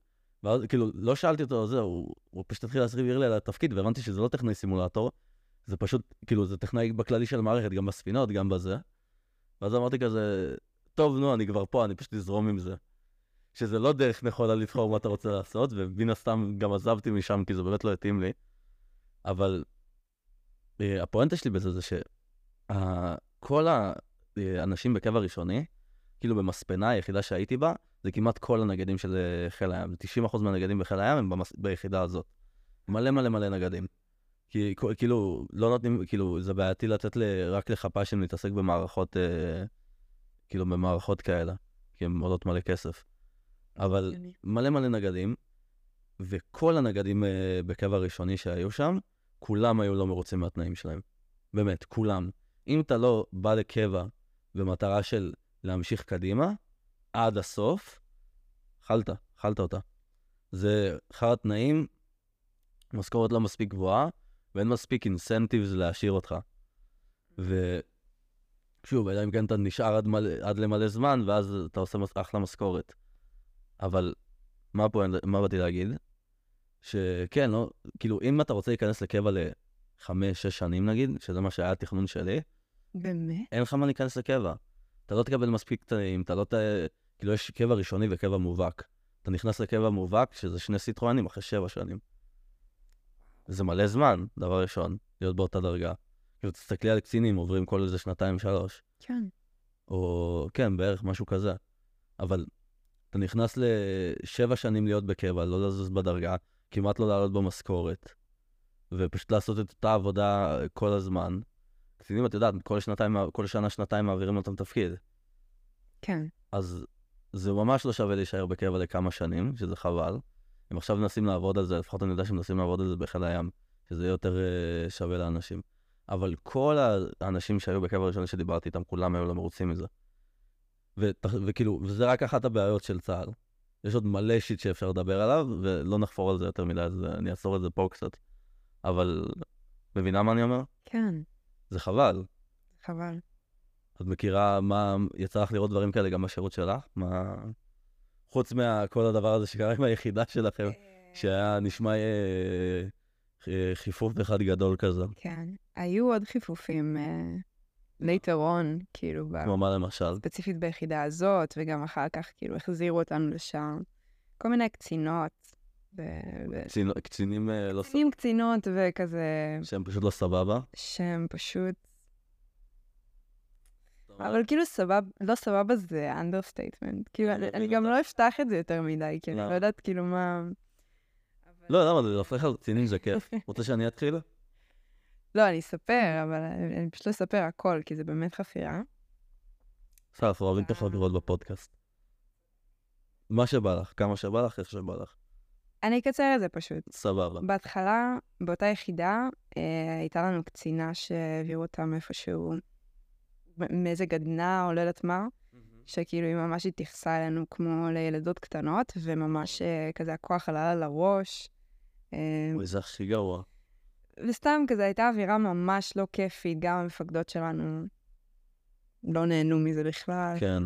כאילו, לא שאלתי אותו על זה, הוא פשוט התחיל להסביר לי על התפקיד, והבנתי שזה לא טכנאי סימולטור, זה פשוט, כאילו, זה טכנאי בכללי של מערכת, גם בספינות, גם בזה. ואז אמרתי כזה, טוב, נו, אני כבר פה, אני פשוט אזרום עם זה. שזה לא דרך נכונה לבחור מה אתה רוצה לעשות, ובין הסתם גם עזבתי משם, כי זה באמת לא התאים לי. אבל הפואנטה שלי בזה זה שכל האנשים בקו הראשוני, כאילו במספנה היחידה שהייתי בה, זה כמעט כל הנגדים של חיל הים. תשעים אחוז מהנגדים בחיל הים הם ביחידה הזאת. מלא מלא מלא נגדים. כי כאילו, לא נותנים, כאילו, זה בעייתי לתת רק לחפ"שים להתעסק במערכות, כאילו במערכות כאלה, כי הם עולות מלא כסף. אבל מלא מלא נגדים, וכל הנגדים בקו הראשוני שהיו שם, כולם היו לא מרוצים מהתנאים שלהם. באמת, כולם. אם אתה לא בא לקבע במטרה של להמשיך קדימה, עד הסוף, חלת, חלת אותה. זה אחר התנאים, משכורת לא מספיק גבוהה, ואין מספיק אינסנטיבס להשאיר אותך. ושוב, אלא אם כן אתה נשאר עד, מלא, עד למלא זמן, ואז אתה עושה אחלה משכורת. אבל מה, פה, מה באתי להגיד? שכן, לא, כאילו, אם אתה רוצה להיכנס לקבע לחמש, שש שנים נגיד, שזה מה שהיה התכנון שלי, באמת? אין לך מה להיכנס לקבע. אתה לא תקבל מספיק תנאים, אתה לא ת... כאילו, יש קבע ראשוני וקבע מובהק. אתה נכנס לקבע מובהק, שזה שני סיטרואנים אחרי שבע שנים. זה מלא זמן, דבר ראשון, להיות באותה דרגה. כאילו, תסתכלי על קצינים, עוברים כל איזה שנתיים, שלוש. כן. או, כן, בערך משהו כזה. אבל אתה נכנס לשבע שנים להיות בקבע, לא לזוז בדרגה, כמעט לא לעלות במשכורת, ופשוט לעשות את אותה עבודה כל הזמן. קצינים, את יודעת, כל שנתיים, כל שנה, שנתיים מעבירים אותם תפקיד. כן. אז זה ממש לא שווה להישאר בקבע לכמה שנים, שזה חבל. אם עכשיו מנסים לעבוד על זה, לפחות אני יודע שמנסים לעבוד על זה בחיל הים, שזה יהיה יותר שווה לאנשים. אבל כל האנשים שהיו בקבע הראשון שדיברתי איתם, כולם היו לא מרוצים מזה. וכאילו, וזה רק אחת הבעיות של צה"ל. יש עוד מלא שיט שאפשר לדבר עליו, ולא נחפור על זה יותר מדי, אז אני אעצור את זה פה קצת. אבל, מבינה מה אני אומר? כן. זה חבל. חבל. את מכירה מה, יצא לך לראות דברים כאלה גם בשירות שלך? מה... חוץ מכל הדבר הזה שקרה עם היחידה שלכם, שהיה נשמע חיפוף אחד גדול כזה. כן. היו עוד חיפופים ליתרון, כאילו, כמו מה למשל? ספציפית ביחידה הזאת, וגם אחר כך, כאילו, החזירו אותנו לשם. כל מיני קצינות. קצינים לא... קצינים, קצינות וכזה... שהם פשוט לא סבבה? שהם פשוט... אבל כאילו סבבה, לא סבבה זה understatement. כאילו, אני גם לא אפתח את זה יותר מדי, כי אני לא יודעת כאילו מה... לא, למה, זה להפריך על קצינים זה כיף. רוצה שאני אתחיל? לא, אני אספר, אבל אני פשוט לא אספר הכל, כי זה באמת חפירה. סלח, אנחנו אוהבים את החברות בפודקאסט. מה שבא לך, כמה שבא לך, איך שבא לך. אני אקצר את זה פשוט. סבבה. בהתחלה, באותה יחידה, הייתה לנו קצינה שהעבירו אותם איפשהו, מאיזה גדנה או לא יודעת מה, שכאילו היא ממש התייחסה אלינו כמו לילדות קטנות, וממש כזה הכוח עלה לה לראש. וזה הכי גרוע. וסתם כזה הייתה אווירה ממש לא כיפית, גם המפקדות שלנו לא נהנו מזה בכלל. כן.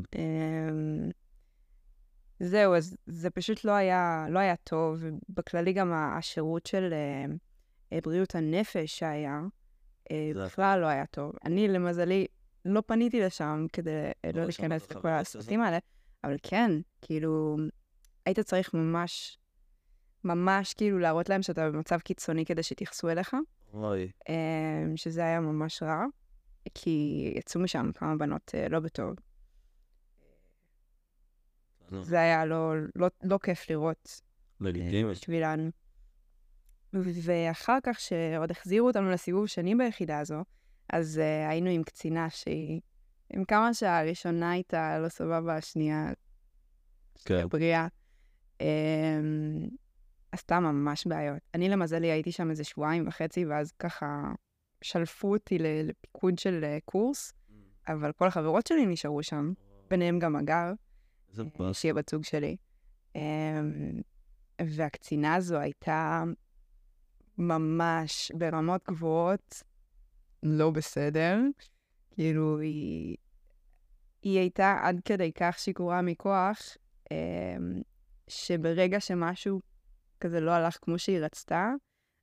זהו, אז זה פשוט לא היה, לא היה טוב. בכללי גם השירות של בריאות הנפש שהיה, בכלל לא היה טוב. אני למזלי לא פניתי לשם כדי לא להיכנס לכל הסרטים האלה, אבל כן, כאילו, היית צריך ממש... ממש כאילו להראות להם שאתה במצב קיצוני כדי שתייחסו אליך. אוי. שזה היה ממש רע, כי יצאו משם כמה בנות לא בטוב. זה היה לא, לא, לא כיף לראות. לגיטימי. בשבילן. ואחר כך שעוד החזירו אותנו לסיבוב שני ביחידה הזו, אז היינו עם קצינה שהיא, עם כמה שהראשונה הייתה לא סבבה, השנייה, כן. בריאה. עשתה ממש בעיות. אני למזלי הייתי שם איזה שבועיים וחצי, ואז ככה שלפו אותי לפיקוד של קורס, אבל כל החברות שלי נשארו שם, ביניהם גם אגר, שיהיה בצוג שלי. והקצינה הזו הייתה ממש ברמות גבוהות, לא בסדר. כאילו, היא, היא הייתה עד כדי כך שיקורה מכוח, שברגע שמשהו כזה לא הלך כמו שהיא רצתה,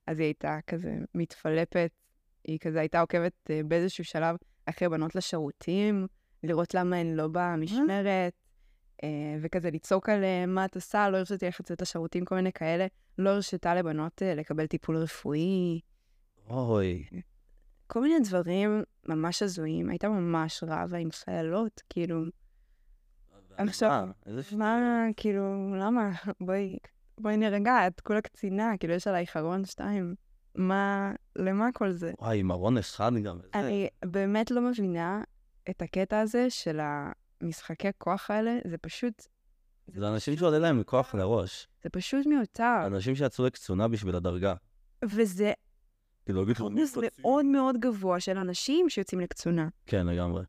אז היא הייתה כזה מתפלפת, היא כזה הייתה עוקבת באיזשהו שלב אחרי בנות לשירותים, לראות למה הן לא במשמרת, וכזה לצעוק על מה את עושה, לא הרשתי לצאת לשירותים, כל מיני כאלה, לא הרשתה לבנות לקבל טיפול רפואי. אוי. כל מיני דברים ממש הזויים, הייתה ממש רעבה עם חיילות, כאילו... עכשיו, מה, כאילו, למה? בואי, בואי נרגע, את כולה קצינה, כאילו יש עליי חרון שתיים. מה, למה כל זה? וואי, מרון אחד גם. אני באמת לא מבינה את הקטע הזה של המשחקי הכוח האלה, זה פשוט... זה אנשים שעולה להם מכוח לראש. זה פשוט מיותר. אנשים שעצרו לקצונה בשביל הדרגה. וזה... אחוז מאוד מאוד גבוה של אנשים שיוצאים לקצונה. כן, לגמרי.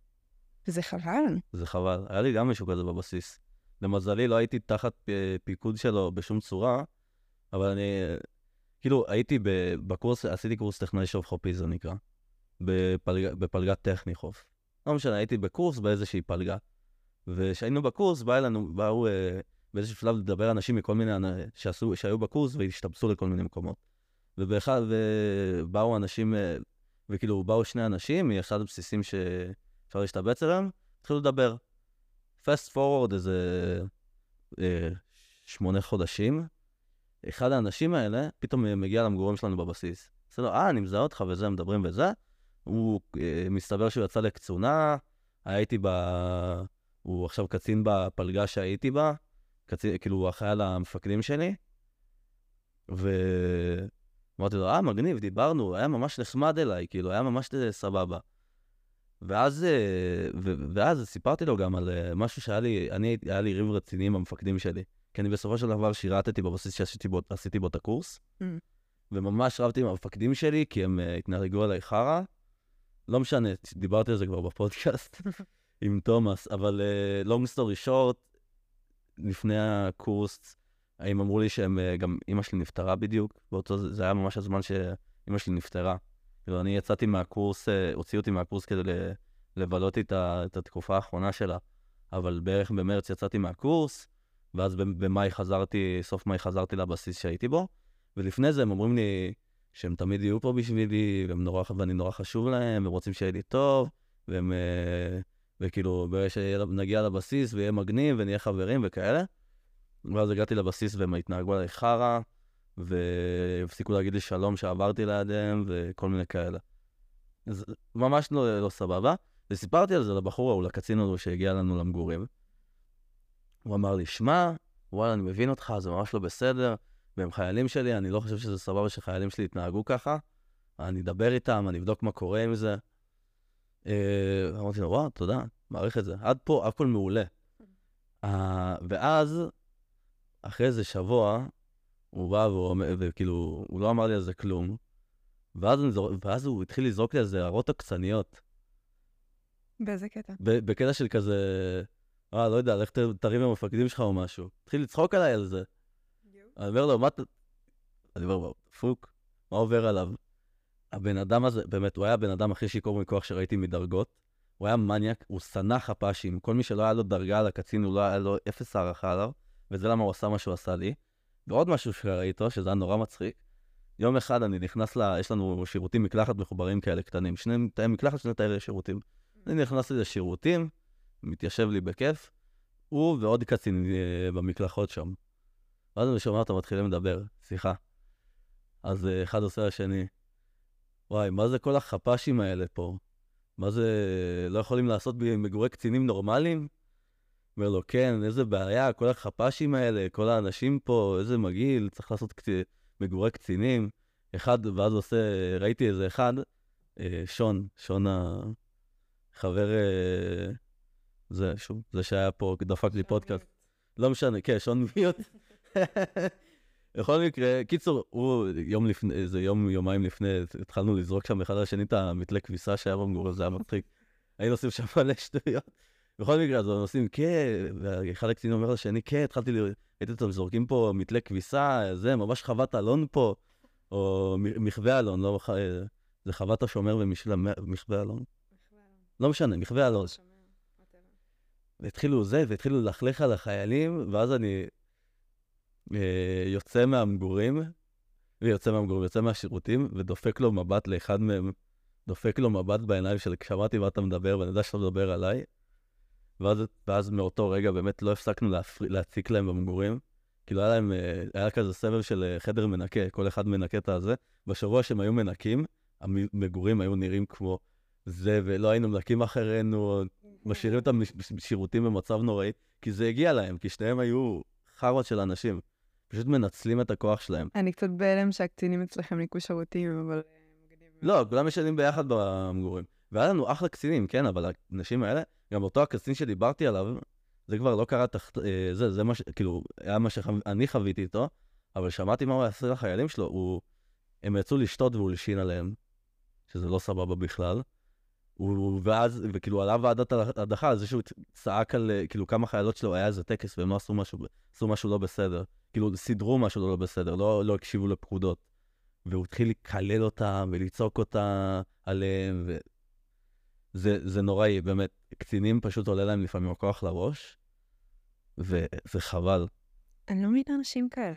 וזה חבל. זה חבל. היה לי גם משהו כזה בבסיס. למזלי, לא הייתי תחת פיקוד שלו בשום צורה, אבל אני... כאילו, הייתי בקורס, עשיתי קורס טכנאי שוב חופי, זה נקרא. בפלגת טכני חוף. לא משנה, הייתי בקורס באיזושהי פלגה. ושהיינו בקורס, בא אלינו, באו באיזשהו שלב לדבר אנשים מכל מיני שעשו, שהיו בקורס והשתבצו לכל מיני מקומות. ובאחד, ובאו אנשים, וכאילו, באו שני אנשים מאחד הבסיסים ש... אפשר להשתבץ אליהם, התחילו לדבר. Fast forward איזה אה, שמונה חודשים, אחד האנשים האלה פתאום מגיע למגורים שלנו בבסיס. עושה לו, אה, אני מזהה אותך וזה, מדברים וזה. הוא אה, מסתבר שהוא יצא לקצונה, הייתי ב... הוא עכשיו קצין בפלגה שהייתי בה, קצין, כאילו הוא החייל המפקדים שלי, ואמרתי לו, אה, מגניב, דיברנו, היה ממש נחמד אליי, כאילו, היה ממש סבבה. ואז, ו- ואז סיפרתי לו גם על משהו שהיה לי, אני, היה לי ריב רציני עם המפקדים שלי. כי אני בסופו של דבר שירתתי בבסיס שעשיתי בו, עשיתי בו את הקורס, mm. וממש רבתי עם המפקדים שלי, כי הם uh, התנהגו עליי חרא. לא משנה, דיברתי על זה כבר בפודקאסט עם תומאס, אבל uh, long story short, לפני הקורס, הם אמרו לי שהם, uh, גם אמא שלי נפטרה בדיוק, ואותו, זה היה ממש הזמן שאמא שלי נפטרה. כאילו, אני יצאתי מהקורס, הוציאו אותי מהקורס כדי לבלות את התקופה האחרונה שלה, אבל בערך במרץ יצאתי מהקורס, ואז במאי חזרתי, סוף מאי חזרתי לבסיס שהייתי בו, ולפני זה הם אומרים לי שהם תמיד יהיו פה בשבילי, והם נורא, ואני נורא חשוב להם, והם רוצים שיהיה לי טוב, והם, וכאילו, שנגיע לבסיס ויהיה מגניב, ונהיה חברים וכאלה, ואז הגעתי לבסיס והם התנהגו עליי חרא, והפסיקו להגיד לי שלום שעברתי לידיהם וכל מיני כאלה. אז ממש לא, לא סבבה. וסיפרתי על זה לבחור ההוא, לקצין הזה שהגיע לנו למגורים. הוא אמר לי, שמע, וואלה, אני מבין אותך, זה ממש לא בסדר, והם חיילים שלי, אני לא חושב שזה סבבה שחיילים שלי התנהגו ככה. אני אדבר איתם, אני אבדוק מה קורה עם זה. אה, אמרתי לו, וואו, תודה, מעריך את זה. עד פה, הכל מעולה. אה, ואז, אחרי איזה שבוע, הוא בא וכאילו, הוא לא אמר לי על זה כלום, ואז, ואז הוא התחיל לזרוק לי על זה הערות הקצניות. באיזה קטע? ב- בקטע של כזה, אה, לא יודע, לך תרים עם המפקדים שלך או משהו. התחיל לצחוק עליי על זה. אני אומר לו, מה אתה... אני אומר לו, פוק, מה עובר עליו? הבן אדם הזה, באמת, הוא היה הבן אדם הכי שיקור מכוח שראיתי מדרגות, הוא היה מניאק, הוא סנה חפשים, כל מי שלא היה לו דרגה על הקצין, הוא לא היה לו אפס הערכה עליו, וזה למה הוא עשה מה שהוא עשה לי. ועוד משהו שראיתו, שזה היה נורא מצחיק. יום אחד אני נכנס ל... יש לנו שירותים מקלחת מחוברים כאלה קטנים. שני תאי מקלחת, שני תאי שירותים. אני נכנס לי לשירותים, מתיישב לי בכיף, הוא ועוד קצין במקלחות שם. ואז אני שומע אותם מתחילים לדבר, שיחה. אז אחד עושה השני, וואי, מה זה כל החפשים האלה פה? מה זה... לא יכולים לעשות במגורי קצינים נורמליים? אומר לו, כן, איזה בעיה, כל החפשים האלה, כל האנשים פה, איזה מגעיל, צריך לעשות קצ... מגורי קצינים. אחד, ואז עושה, ראיתי איזה אחד, אה, שון, שון החבר, אה, זה, שוב, זה שהיה פה, דפק לי פודקאסט. לא משנה, כן, שון מיות. בכל מקרה, קיצור, הוא יום לפני, איזה יום, יומיים לפני, התחלנו לזרוק שם אחד לשני את המתלה כביסה שהיה במגורי, זה היה מצחיק. היינו עושים שם מלא שטויות. בכל מקרה, אז נוסעים, כן, ואחד הקצין אומר לשני, כן, התחלתי לראות, הייתי אותם זורקים פה מתלי כביסה, זה, ממש חוות אלון פה, או מחווה אלון, לא, זה חוות השומר ומשלם, מחווה אלון? לא משנה, מחווה אלון. והתחילו זה, והתחילו לחלך על החיילים, ואז אני יוצא מהמגורים, ויוצא מהמגורים, יוצא מהשירותים, ודופק לו מבט לאחד מהם, דופק לו מבט בעיניים של כשמעתי מה אתה מדבר, ואני יודע שאתה מדבר עליי, ואז, ואז מאותו רגע באמת לא הפסקנו להפר... להציק להם במגורים. כאילו היה להם, היה כזה סבב של חדר מנקה, כל אחד מנקה את הזה. בשבוע שהם היו מנקים, המגורים היו נראים כמו זה, ולא היינו מלקים אחרינו, משאירים אותם שירותים במצב נוראי, כי זה הגיע להם, כי שניהם היו חרות של אנשים. פשוט מנצלים את הכוח שלהם. אני קצת בהלם שהקצינים אצלכם ניקו שירותים, אבל... לא, כולם משנים ביחד במגורים. והיה לנו אחלה קצינים, כן, אבל האנשים האלה, גם אותו הקצין שדיברתי עליו, זה כבר לא קרה תחת... זה, זה מה ש... כאילו, היה מה שאני חוויתי איתו, אבל שמעתי מה הוא יעשה לחיילים שלו, הוא... הם יצאו לשתות והוא לשין עליהם, שזה לא סבבה בכלל. הוא... ואז, וכאילו, עלה ועדת הדחה, אז איזשהו צעק על, כאילו, כמה חיילות שלו, היה איזה טקס, והם עשו משהו, עשו משהו לא בסדר. כאילו, סידרו משהו לא בסדר, לא, לא הקשיבו לפקודות. והוא התחיל לקלל אותם, וליצוק אותם עליהם, ו... זה, זה נוראי, באמת, קצינים פשוט עולה להם לפעמים הכוח לראש, וזה חבל. אני לא מבינה אנשים כאלה.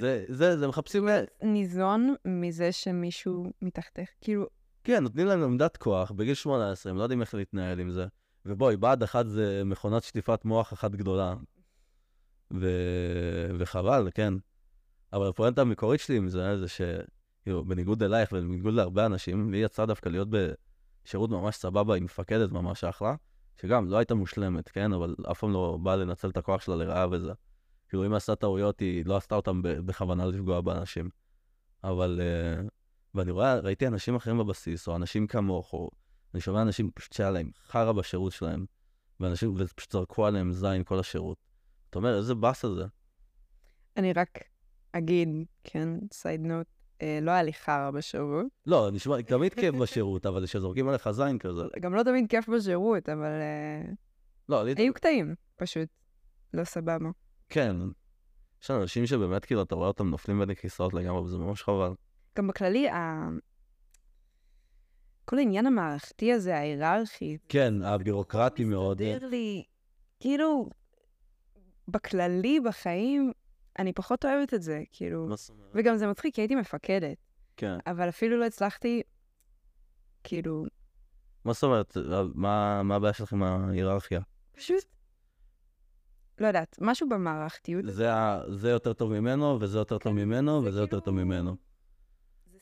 זה, זה, זה מחפשים... ניזון מזה שמישהו מתחתך, כאילו... כן, נותנים להם לומדת כוח, בגיל שמונה עשרה, הם לא יודעים איך להתנהל עם זה, ובואי, בעד אחת זה מכונת שטיפת מוח אחת גדולה, ו... וחבל, כן. אבל הפואנטה המקורית שלי עם זה, זה ש... כאילו, בניגוד אלייך, ובניגוד להרבה אנשים, היא יצאה דווקא להיות ב... שירות ממש סבבה, היא מפקדת ממש אחלה, שגם לא הייתה מושלמת, כן? אבל אף פעם לא באה לנצל את הכוח שלה לרעה וזה. כאילו, אם עשתה טעויות, היא לא עשתה אותם בכוונה לפגוע באנשים. אבל, uh, ואני רואה, ראיתי אנשים אחרים בבסיס, או אנשים כמוך, או אני שומע אנשים פשוט שהיה להם חרה בשירות שלהם, ואנשים פשוט זרקו עליהם זין כל השירות. זאת אומרת, איזה בס הזה? אני רק אגיד, כן, סייד נוט, לא היה לי חרה בשירות. לא, נשמע, תמיד כיף בשירות, אבל כשזורקים עליך זין כזה. גם לא תמיד כיף בשירות, אבל... לא, היו קטעים, פשוט. לא סבבה. כן. יש אנשים שבאמת כאילו, אתה רואה אותם נופלים בין הכיסאות לגמרי, וזה ממש חבל. גם בכללי, כל העניין המערכתי הזה, ההיררכי... כן, הבירוקרטי מאוד. מסתדר לי, כאילו, בכללי, בחיים... אני פחות אוהבת את זה, כאילו. וגם זה מצחיק, כי הייתי מפקדת. כן. אבל אפילו לא הצלחתי, כאילו... מה זאת אומרת? מה הבעיה שלך עם ההיררכיה? פשוט, לא יודעת, משהו במערכתיות. זה יותר טוב ממנו, וזה יותר טוב ממנו, וזה יותר טוב ממנו.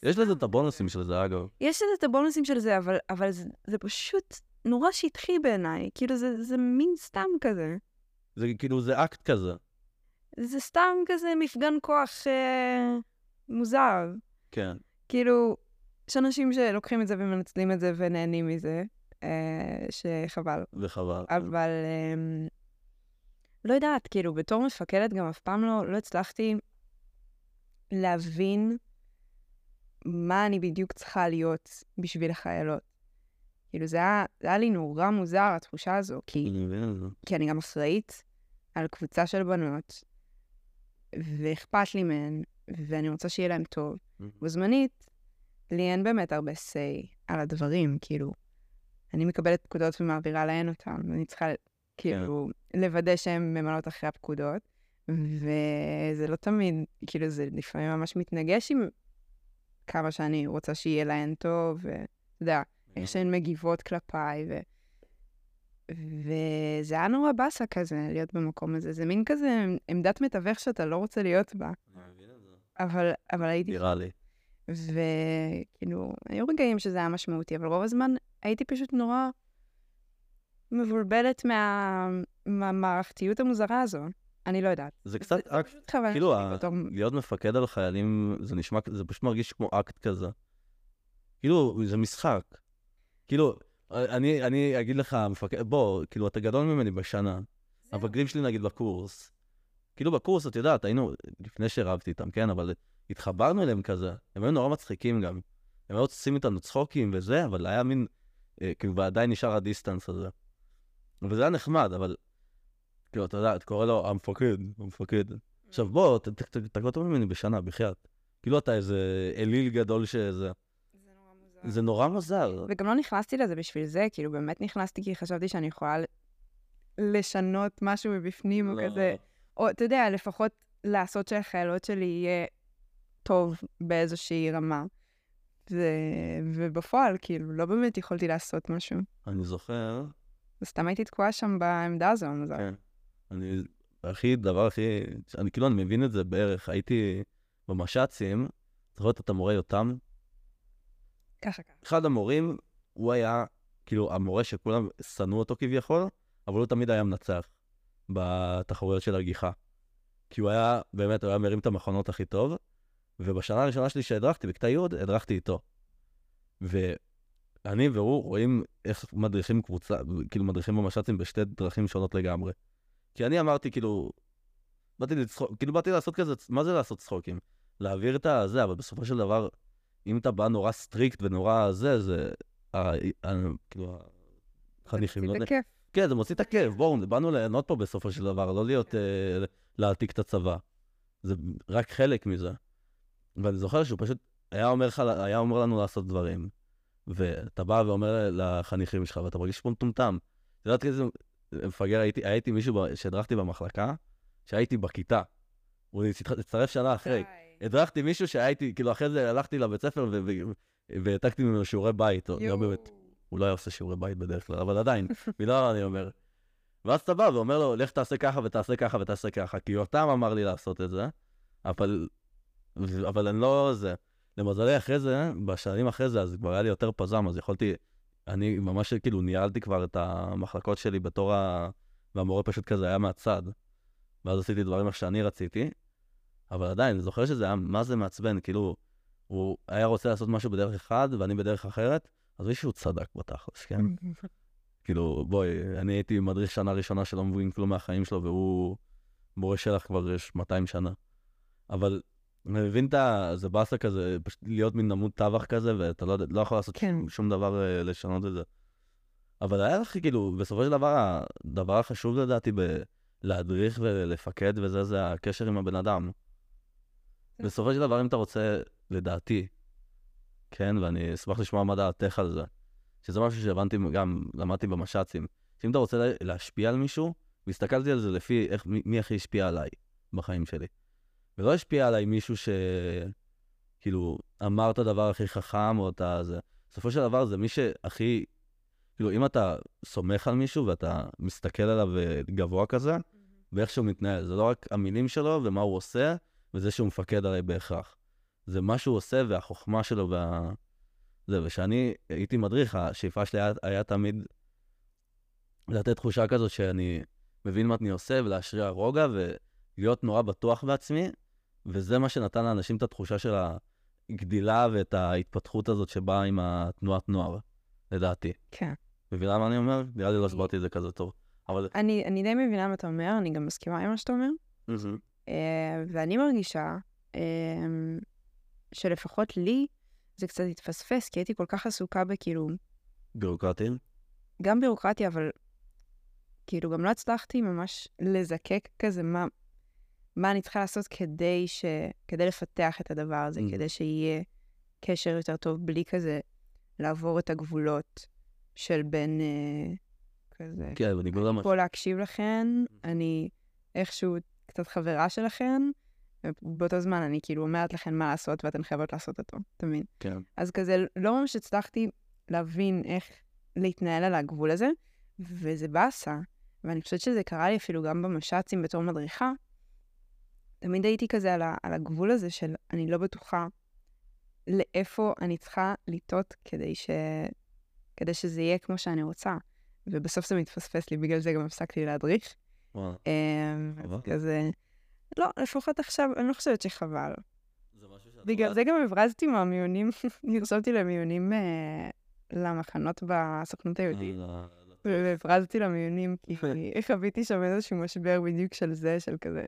יש לזה את הבונוסים של זה, אגב. יש לזה את הבונוסים של זה, אבל זה פשוט נורא שטחי בעיניי. כאילו, זה מין סתם כזה. זה כאילו, זה אקט כזה. זה סתם כזה מפגן כוח אה, מוזר. כן. כאילו, יש אנשים שלוקחים את זה ומנצלים את זה ונהנים מזה, אה, שחבל. וחבל. אבל אה, לא יודעת, כאילו, בתור מפקדת גם אף פעם לא, לא הצלחתי להבין מה אני בדיוק צריכה להיות בשביל החיילות. כאילו, זה היה, זה היה לי נורא מוזר, התחושה הזו, כי, כי אני גם אחראית על קבוצה של בנות, ואכפת לי מהן, ואני רוצה שיהיה להם טוב. בזמנית, לי אין באמת הרבה סי על הדברים, כאילו. אני מקבלת פקודות ומעבירה להן אותן, ואני צריכה, כאילו, לוודא שהן ממלאות אחרי הפקודות, וזה לא תמיד, כאילו, זה לפעמים ממש מתנגש עם כמה שאני רוצה שיהיה להן טוב, ואתה יודע, איך שהן מגיבות כלפיי, ו... וזה היה נורא בסה כזה, להיות במקום הזה. זה מין כזה עמדת מתווך שאתה לא רוצה להיות בה. אני מבין את זה. אבל, אבל הייתי... נראה לי. וכאילו, היו רגעים שזה היה משמעותי, אבל רוב הזמן הייתי פשוט נורא מבולבלת מה... מהמערכתיות המוזרה הזו. אני לא יודעת. זה קצת זה, אקט... זה פשוט חבל. כאילו, ה... בתור... להיות מפקד על חיילים, זה נשמע... זה פשוט מרגיש כמו אקט כזה. כאילו, זה משחק. כאילו... אני, אני אגיד לך, מפק... בוא, כאילו, אתה גדול ממני בשנה. הבגלים שלי, נגיד, בקורס. כאילו, בקורס, את יודעת, היינו, לפני שרבתי איתם, כן, אבל התחברנו אליהם כזה. הם היו נורא מצחיקים גם. הם היו עושים איתנו צחוקים וזה, אבל היה מין, אה, כאילו, ועדיין נשאר הדיסטנס הזה. וזה היה נחמד, אבל, כאילו, אתה יודע, את קורא לו, המפקד, המפקד. עכשיו, בוא, ת, ת, ת, תגדול ממני בשנה, בחייאת. כאילו, אתה איזה אליל גדול שזה... זה נורא מוזר. וגם לא נכנסתי לזה בשביל זה, כאילו באמת נכנסתי כי חשבתי שאני יכולה לשנות משהו מבפנים או כזה, או אתה יודע, לפחות לעשות שהחיילות שלי יהיה טוב באיזושהי רמה. ובפועל, כאילו, לא באמת יכולתי לעשות משהו. אני זוכר. סתם הייתי תקועה שם בעמדה הזו, מוזר. כן. אני, הכי דבר הכי, אני כאילו, אני מבין את זה בערך, הייתי במשאצים, אתה רואה את המורה יותם? ככה ככה. אחד המורים, הוא היה, כאילו, המורה שכולם סנו אותו כביכול, אבל הוא תמיד היה מנצח בתחרויות של הגיחה. כי הוא היה, באמת, הוא היה מרים את המכונות הכי טוב, ובשנה הראשונה שלי שהדרכתי, בכתה י' הדרכתי איתו. ואני והוא רואים איך מדריכים קבוצה, כאילו מדריכים במש"צים בשתי דרכים שונות לגמרי. כי אני אמרתי, כאילו, באתי לצחוק, כאילו באתי לעשות כזה, מה זה לעשות צחוקים? להעביר את הזה, אבל בסופו של דבר, אם אתה בא נורא סטריקט ונורא זה, זה, כאילו, חניכים. זה מוציא את הכיף. כן, זה מוציא את הכיף, בואו, באנו ליהנות פה בסופו של דבר, לא להיות, להעתיק את הצבא. זה רק חלק מזה. ואני זוכר שהוא פשוט היה אומר, היה אומר לנו לעשות דברים, ואתה בא ואומר לחניכים שלך, ואתה מרגיש פה מטומטם. אתה יודעת כזה, מפגר, הייתי, הייתי מישהו שהדרכתי במחלקה, שהייתי בכיתה, הוא הצטרף שנה אחרי. הדרכתי מישהו שהייתי, כאילו אחרי זה הלכתי לבית ספר והעתקתי ממנו שיעורי בית. הוא לא היה עושה שיעורי בית בדרך כלל, אבל עדיין, מילה אני אומר. ואז אתה בא ואומר לו, לך תעשה ככה ותעשה ככה ותעשה ככה, כי יותם אמר לי לעשות את זה, אבל... אבל אני לא זה. למזלי אחרי זה, בשנים אחרי זה, אז כבר היה לי יותר פזם, אז יכולתי, אני ממש כאילו ניהלתי כבר את המחלקות שלי בתור ה... והמורה פשוט כזה היה מהצד. ואז עשיתי דברים איך שאני רציתי, אבל עדיין, זוכר שזה היה, מה זה מעצבן, כאילו, הוא היה רוצה לעשות משהו בדרך אחד, ואני בדרך אחרת, אז מישהו צדק בתכלס, כן? כאילו, בואי, אני הייתי מדריך שנה ראשונה שלא מבין כלום מהחיים שלו, והוא מורה שלך כבר יש מאתיים שנה. אבל... אני מבין את זה באסה כזה, פשוט להיות מן עמוד טווח כזה, ואתה לא, לא יכול לעשות כן. שום דבר לשנות את זה. אבל היה לך כאילו, בסופו של דבר, הדבר החשוב לדעתי בלהדריך ולפקד וזה, זה הקשר עם הבן אדם. בסופו של דבר, אם אתה רוצה, לדעתי, כן, ואני אשמח לשמוע מה דעתך על זה, שזה משהו שהבנתי גם, למדתי במש"צים, שאם אתה רוצה להשפיע על מישהו, והסתכלתי על זה לפי איך, מי, מי הכי השפיע עליי בחיים שלי. ולא השפיע עליי מישהו ש... כאילו, אמר את הדבר הכי חכם או את הזה. בסופו של דבר זה מי שהכי... כאילו, אם אתה סומך על מישהו ואתה מסתכל עליו גבוה כזה, ואיך שהוא מתנהל. זה לא רק המילים שלו ומה הוא עושה, וזה שהוא מפקד עליי בהכרח. זה מה שהוא עושה והחוכמה שלו וה... זה, ושאני הייתי מדריך, השאיפה שלי היה, היה תמיד לתת תחושה כזאת שאני מבין מה אני עושה ולהשריע רוגע ולהיות נורא בטוח בעצמי, וזה מה שנתן לאנשים את התחושה של הגדילה ואת ההתפתחות הזאת שבאה עם התנועת נוער, לדעתי. כן. מבינה מה אני אומר? נראה לי לא הסברתי את זה כזה טוב. אני די מבינה מה אתה אומר, אני גם מסכימה עם מה שאתה אומר. ואני מרגישה שלפחות לי זה קצת התפספס, כי הייתי כל כך עסוקה בכאילו... בירוקרטיה? גם בירוקרטיה, אבל כאילו גם לא הצלחתי ממש לזקק כזה מה... מה אני צריכה לעשות כדי ש... כדי לפתח את הדבר הזה, mm. כדי שיהיה קשר יותר טוב, בלי כזה לעבור את הגבולות של בין uh, כזה. כן, אני בגלל ממש. פה להקשיב לכן, אני איכשהו קצת חברה שלכן, ובאותו זמן אני כאילו אומרת לכן מה לעשות, ואתן חייבות לעשות אותו, תמיד. כן. אז כזה לא ממש הצלחתי להבין איך להתנהל על הגבול הזה, וזה באסה. ואני חושבת שזה קרה לי אפילו גם במש"צים בתור מדריכה, תמיד הייתי כזה על, ה, על הגבול הזה של אני לא בטוחה לאיפה אני צריכה לטעות כדי, ש... כדי שזה יהיה כמו שאני רוצה. ובסוף זה מתפספס לי, בגלל זה גם הפסקתי להדריך. וואו. חבל? כזה... לא, לפחות עכשיו, אני לא חושבת שחבל. זה משהו שאת... בגלל זה גם הברזתי מהמיונים, נרשמתי למיונים למחנות בסוכנות היהודית. והברזתי למיונים, כי חוויתי שם איזשהו משבר בדיוק של זה, של כזה...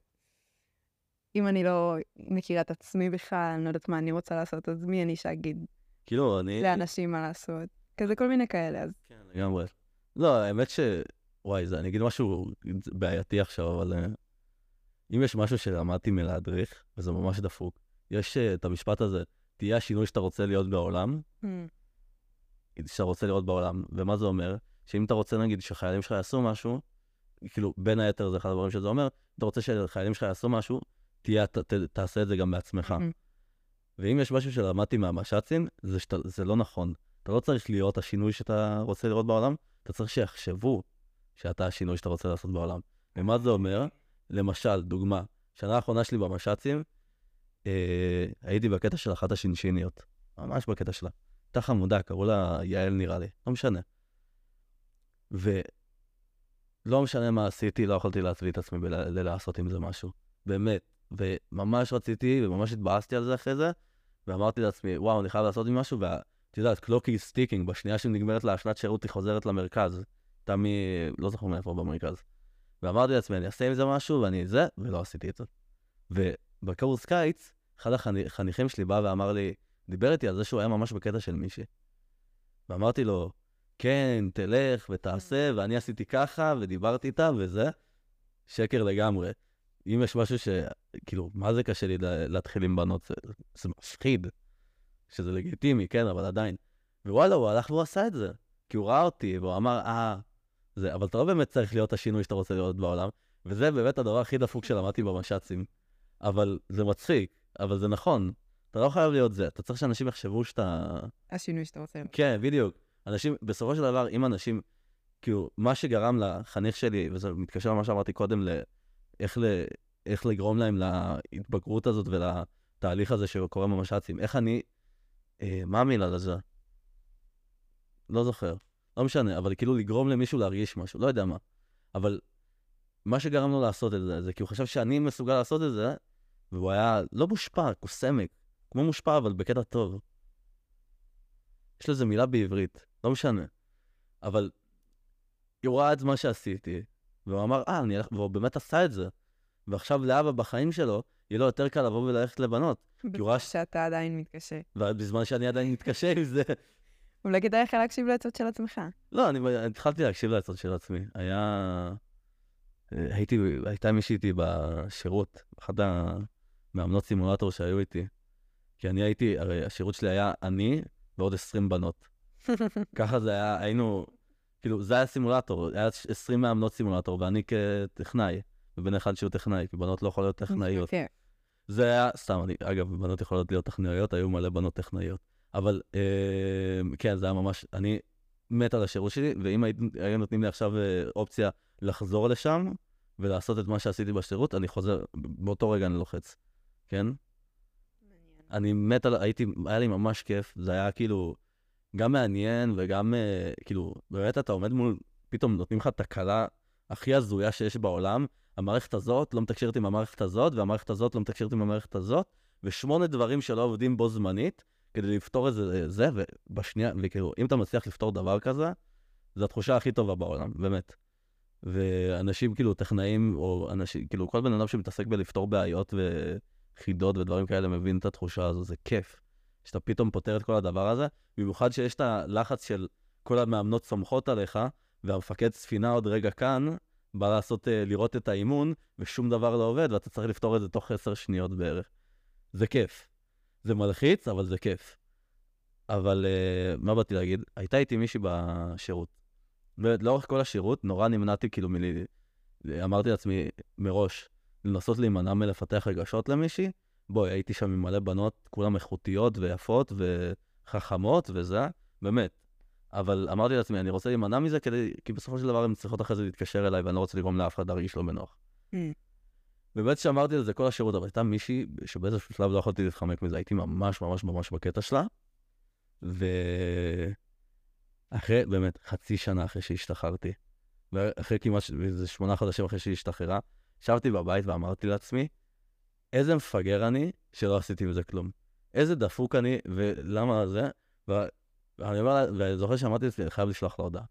אם אני לא מכירה את עצמי בכלל, אני לא יודעת מה אני רוצה לעשות, אז מי אני שאגיד כאילו, אני... לאנשים מה לעשות. כזה כל מיני כאלה, אז... כן, לגמרי. לא, האמת ש... וואי, זה, אני אגיד משהו בעייתי עכשיו, אבל... אם יש משהו שלמדתי מלהדריך, וזה ממש דפוק, יש את המשפט הזה, תהיה השינוי שאתה רוצה להיות בעולם, שאתה רוצה להיות בעולם, ומה זה אומר? שאם אתה רוצה, נגיד, שחיילים שלך יעשו משהו, כאילו, בין היתר זה אחד הדברים שזה אומר, אתה רוצה שחיילים שלך יעשו משהו, תהיה, ת, ת, תעשה את זה גם בעצמך. ואם יש משהו שלמדתי מהמש"צים, זה, שת, זה לא נכון. אתה לא צריך להיות השינוי שאתה רוצה לראות בעולם, אתה צריך שיחשבו שאתה השינוי שאתה רוצה לעשות בעולם. ומה זה אומר? למשל, דוגמה, שנה האחרונה שלי במש"צים, אה, הייתי בקטע של אחת השינשיניות, ממש בקטע שלה. הייתה חמודה, קראו לה יעל נראה לי, לא משנה. ולא משנה מה עשיתי, לא יכולתי להצביע את עצמי לעשות עם זה משהו. באמת. וממש רציתי, וממש התבאסתי על זה אחרי זה, ואמרתי לעצמי, וואו, אני חייב לעשות עם משהו, ואתה יודעת, clock is ticking, בשנייה שנגמרת לה שנת שירות, היא חוזרת למרכז. תמי, לא זוכר מאיפה במרכז. ואמרתי לעצמי, אני אעשה עם זה משהו, ואני זה, ולא עשיתי את זה. ובקורס קיץ, אחד החניכים שלי בא ואמר לי, דיבר איתי על זה שהוא היה ממש בקטע של מישהי. ואמרתי לו, כן, תלך ותעשה, ואני עשיתי ככה, ודיברתי איתה, וזה שקר לגמרי. אם יש משהו ש... כאילו, מה זה קשה לי להתחיל עם בנות? זה, זה מפחיד, שזה לגיטימי, כן, אבל עדיין. ווואלה, הוא הלך והוא עשה את זה. כי הוא ראה אותי, והוא אמר, אה, זה, אבל אתה לא באמת צריך להיות השינוי שאתה רוצה להיות בעולם. וזה באמת הדבר הכי דפוק שלמדתי במש"צים. אבל זה מצחיק, אבל זה נכון. אתה לא חייב להיות זה. אתה צריך שאנשים יחשבו שאתה... השינוי שאתה רוצה. כן, בדיוק. אנשים, בסופו של דבר, אם אנשים... כאילו, מה שגרם לחניך שלי, וזה מתקשר למה שאמרתי קודם, ל... איך, ל... איך לגרום להם להתבגרות הזאת ולתהליך הזה שקורה במש"צים. איך אני... אה, מה המילה לזה? לא זוכר. לא משנה, אבל כאילו לגרום למישהו להרגיש משהו. לא יודע מה. אבל מה שגרם לו לעשות את זה, זה כי הוא חשב שאני מסוגל לעשות את זה, והוא היה לא מושפע, כוסמק. כמו מושפע, אבל בקטע טוב. יש לזה מילה בעברית. לא משנה. אבל הוא ראה את מה שעשיתי. והוא אמר, אה, אני אלך, והוא באמת עשה את זה. ועכשיו לאבא בחיים שלו, יהיה לו יותר קל לבוא וללכת לבנות. בזמן שאתה עדיין מתקשה. ובזמן שאני עדיין מתקשה עם זה. אולי כדאי לך להקשיב לעצות של עצמך. לא, אני התחלתי להקשיב לעצות של עצמי. היה... הייתי, הייתה מישהי איתי בשירות, אחת המאמנות סימולטור שהיו איתי. כי אני הייתי, הרי השירות שלי היה אני ועוד עשרים בנות. ככה זה היה, היינו... כאילו, זה היה סימולטור, היה עשרים מאמנות סימולטור, ואני כטכנאי, ובין אחד שהוא טכנאי, כי בנות לא יכולות להיות טכנאיות. זה היה, סתם, אני, אגב, בנות יכולות להיות טכנאיות, היו מלא בנות טכנאיות. אבל, אה, כן, זה היה ממש, אני מת על השירות שלי, ואם היו נותנים לי עכשיו אופציה לחזור לשם, ולעשות את מה שעשיתי בשירות, אני חוזר, באותו רגע אני לוחץ. כן? אני מת על, הייתי, היה לי ממש כיף, זה היה כאילו, גם מעניין וגם, כאילו, באמת אתה עומד מול, פתאום נותנים לך תקלה הכי הזויה שיש בעולם, המערכת הזאת לא מתקשרת עם המערכת הזאת, והמערכת הזאת לא מתקשרת עם המערכת הזאת, ושמונה דברים שלא עובדים בו זמנית, כדי לפתור את זה, ובשנייה, וכאילו, אם אתה מצליח לפתור דבר כזה, זו התחושה הכי טובה בעולם, באמת. ואנשים כאילו טכנאים, או אנשים, כאילו כל בן אדם שמתעסק בלפתור בעיות וחידות ודברים כאלה, מבין את התחושה הזו, זה כיף. שאתה פתאום פותר את כל הדבר הזה, במיוחד שיש את הלחץ של כל המאמנות סומכות עליך, והמפקד ספינה עוד רגע כאן, בא לעשות, לראות את האימון, ושום דבר לא עובד, ואתה צריך לפתור את זה תוך עשר שניות בערך. זה כיף. זה מלחיץ, אבל זה כיף. אבל, מה באתי להגיד? הייתה איתי מישהי בשירות. ולאורך כל השירות, נורא נמנעתי, כאילו, מלי... אמרתי לעצמי מראש, לנסות להימנע מלפתח רגשות למישהי, בואי, הייתי שם עם מלא בנות, כולן איכותיות ויפות וחכמות וזה, באמת. אבל אמרתי לעצמי, אני רוצה להימנע מזה, כדי, כי בסופו של דבר הן צריכות אחרי זה להתקשר אליי, ואני לא רוצה לגרום לאף אחד להרגיש לא בנוח. ובאמת שאמרתי על זה כל השירות, אבל הייתה מישהי שבאיזשהו שלב לא יכולתי להתחמק מזה, הייתי ממש ממש ממש בקטע שלה, ואחרי, באמת, חצי שנה אחרי שהשתחררתי, ואחרי כמעט שמונה חודשים אחרי שהשתחררה, שבתי בבית ואמרתי לעצמי, איזה מפגר אני שלא עשיתי מזה כלום. איזה דפוק אני, ולמה זה? ואני אומר, וזוכר שאמרתי לעצמי, אני חייב לשלוח לה הודעה.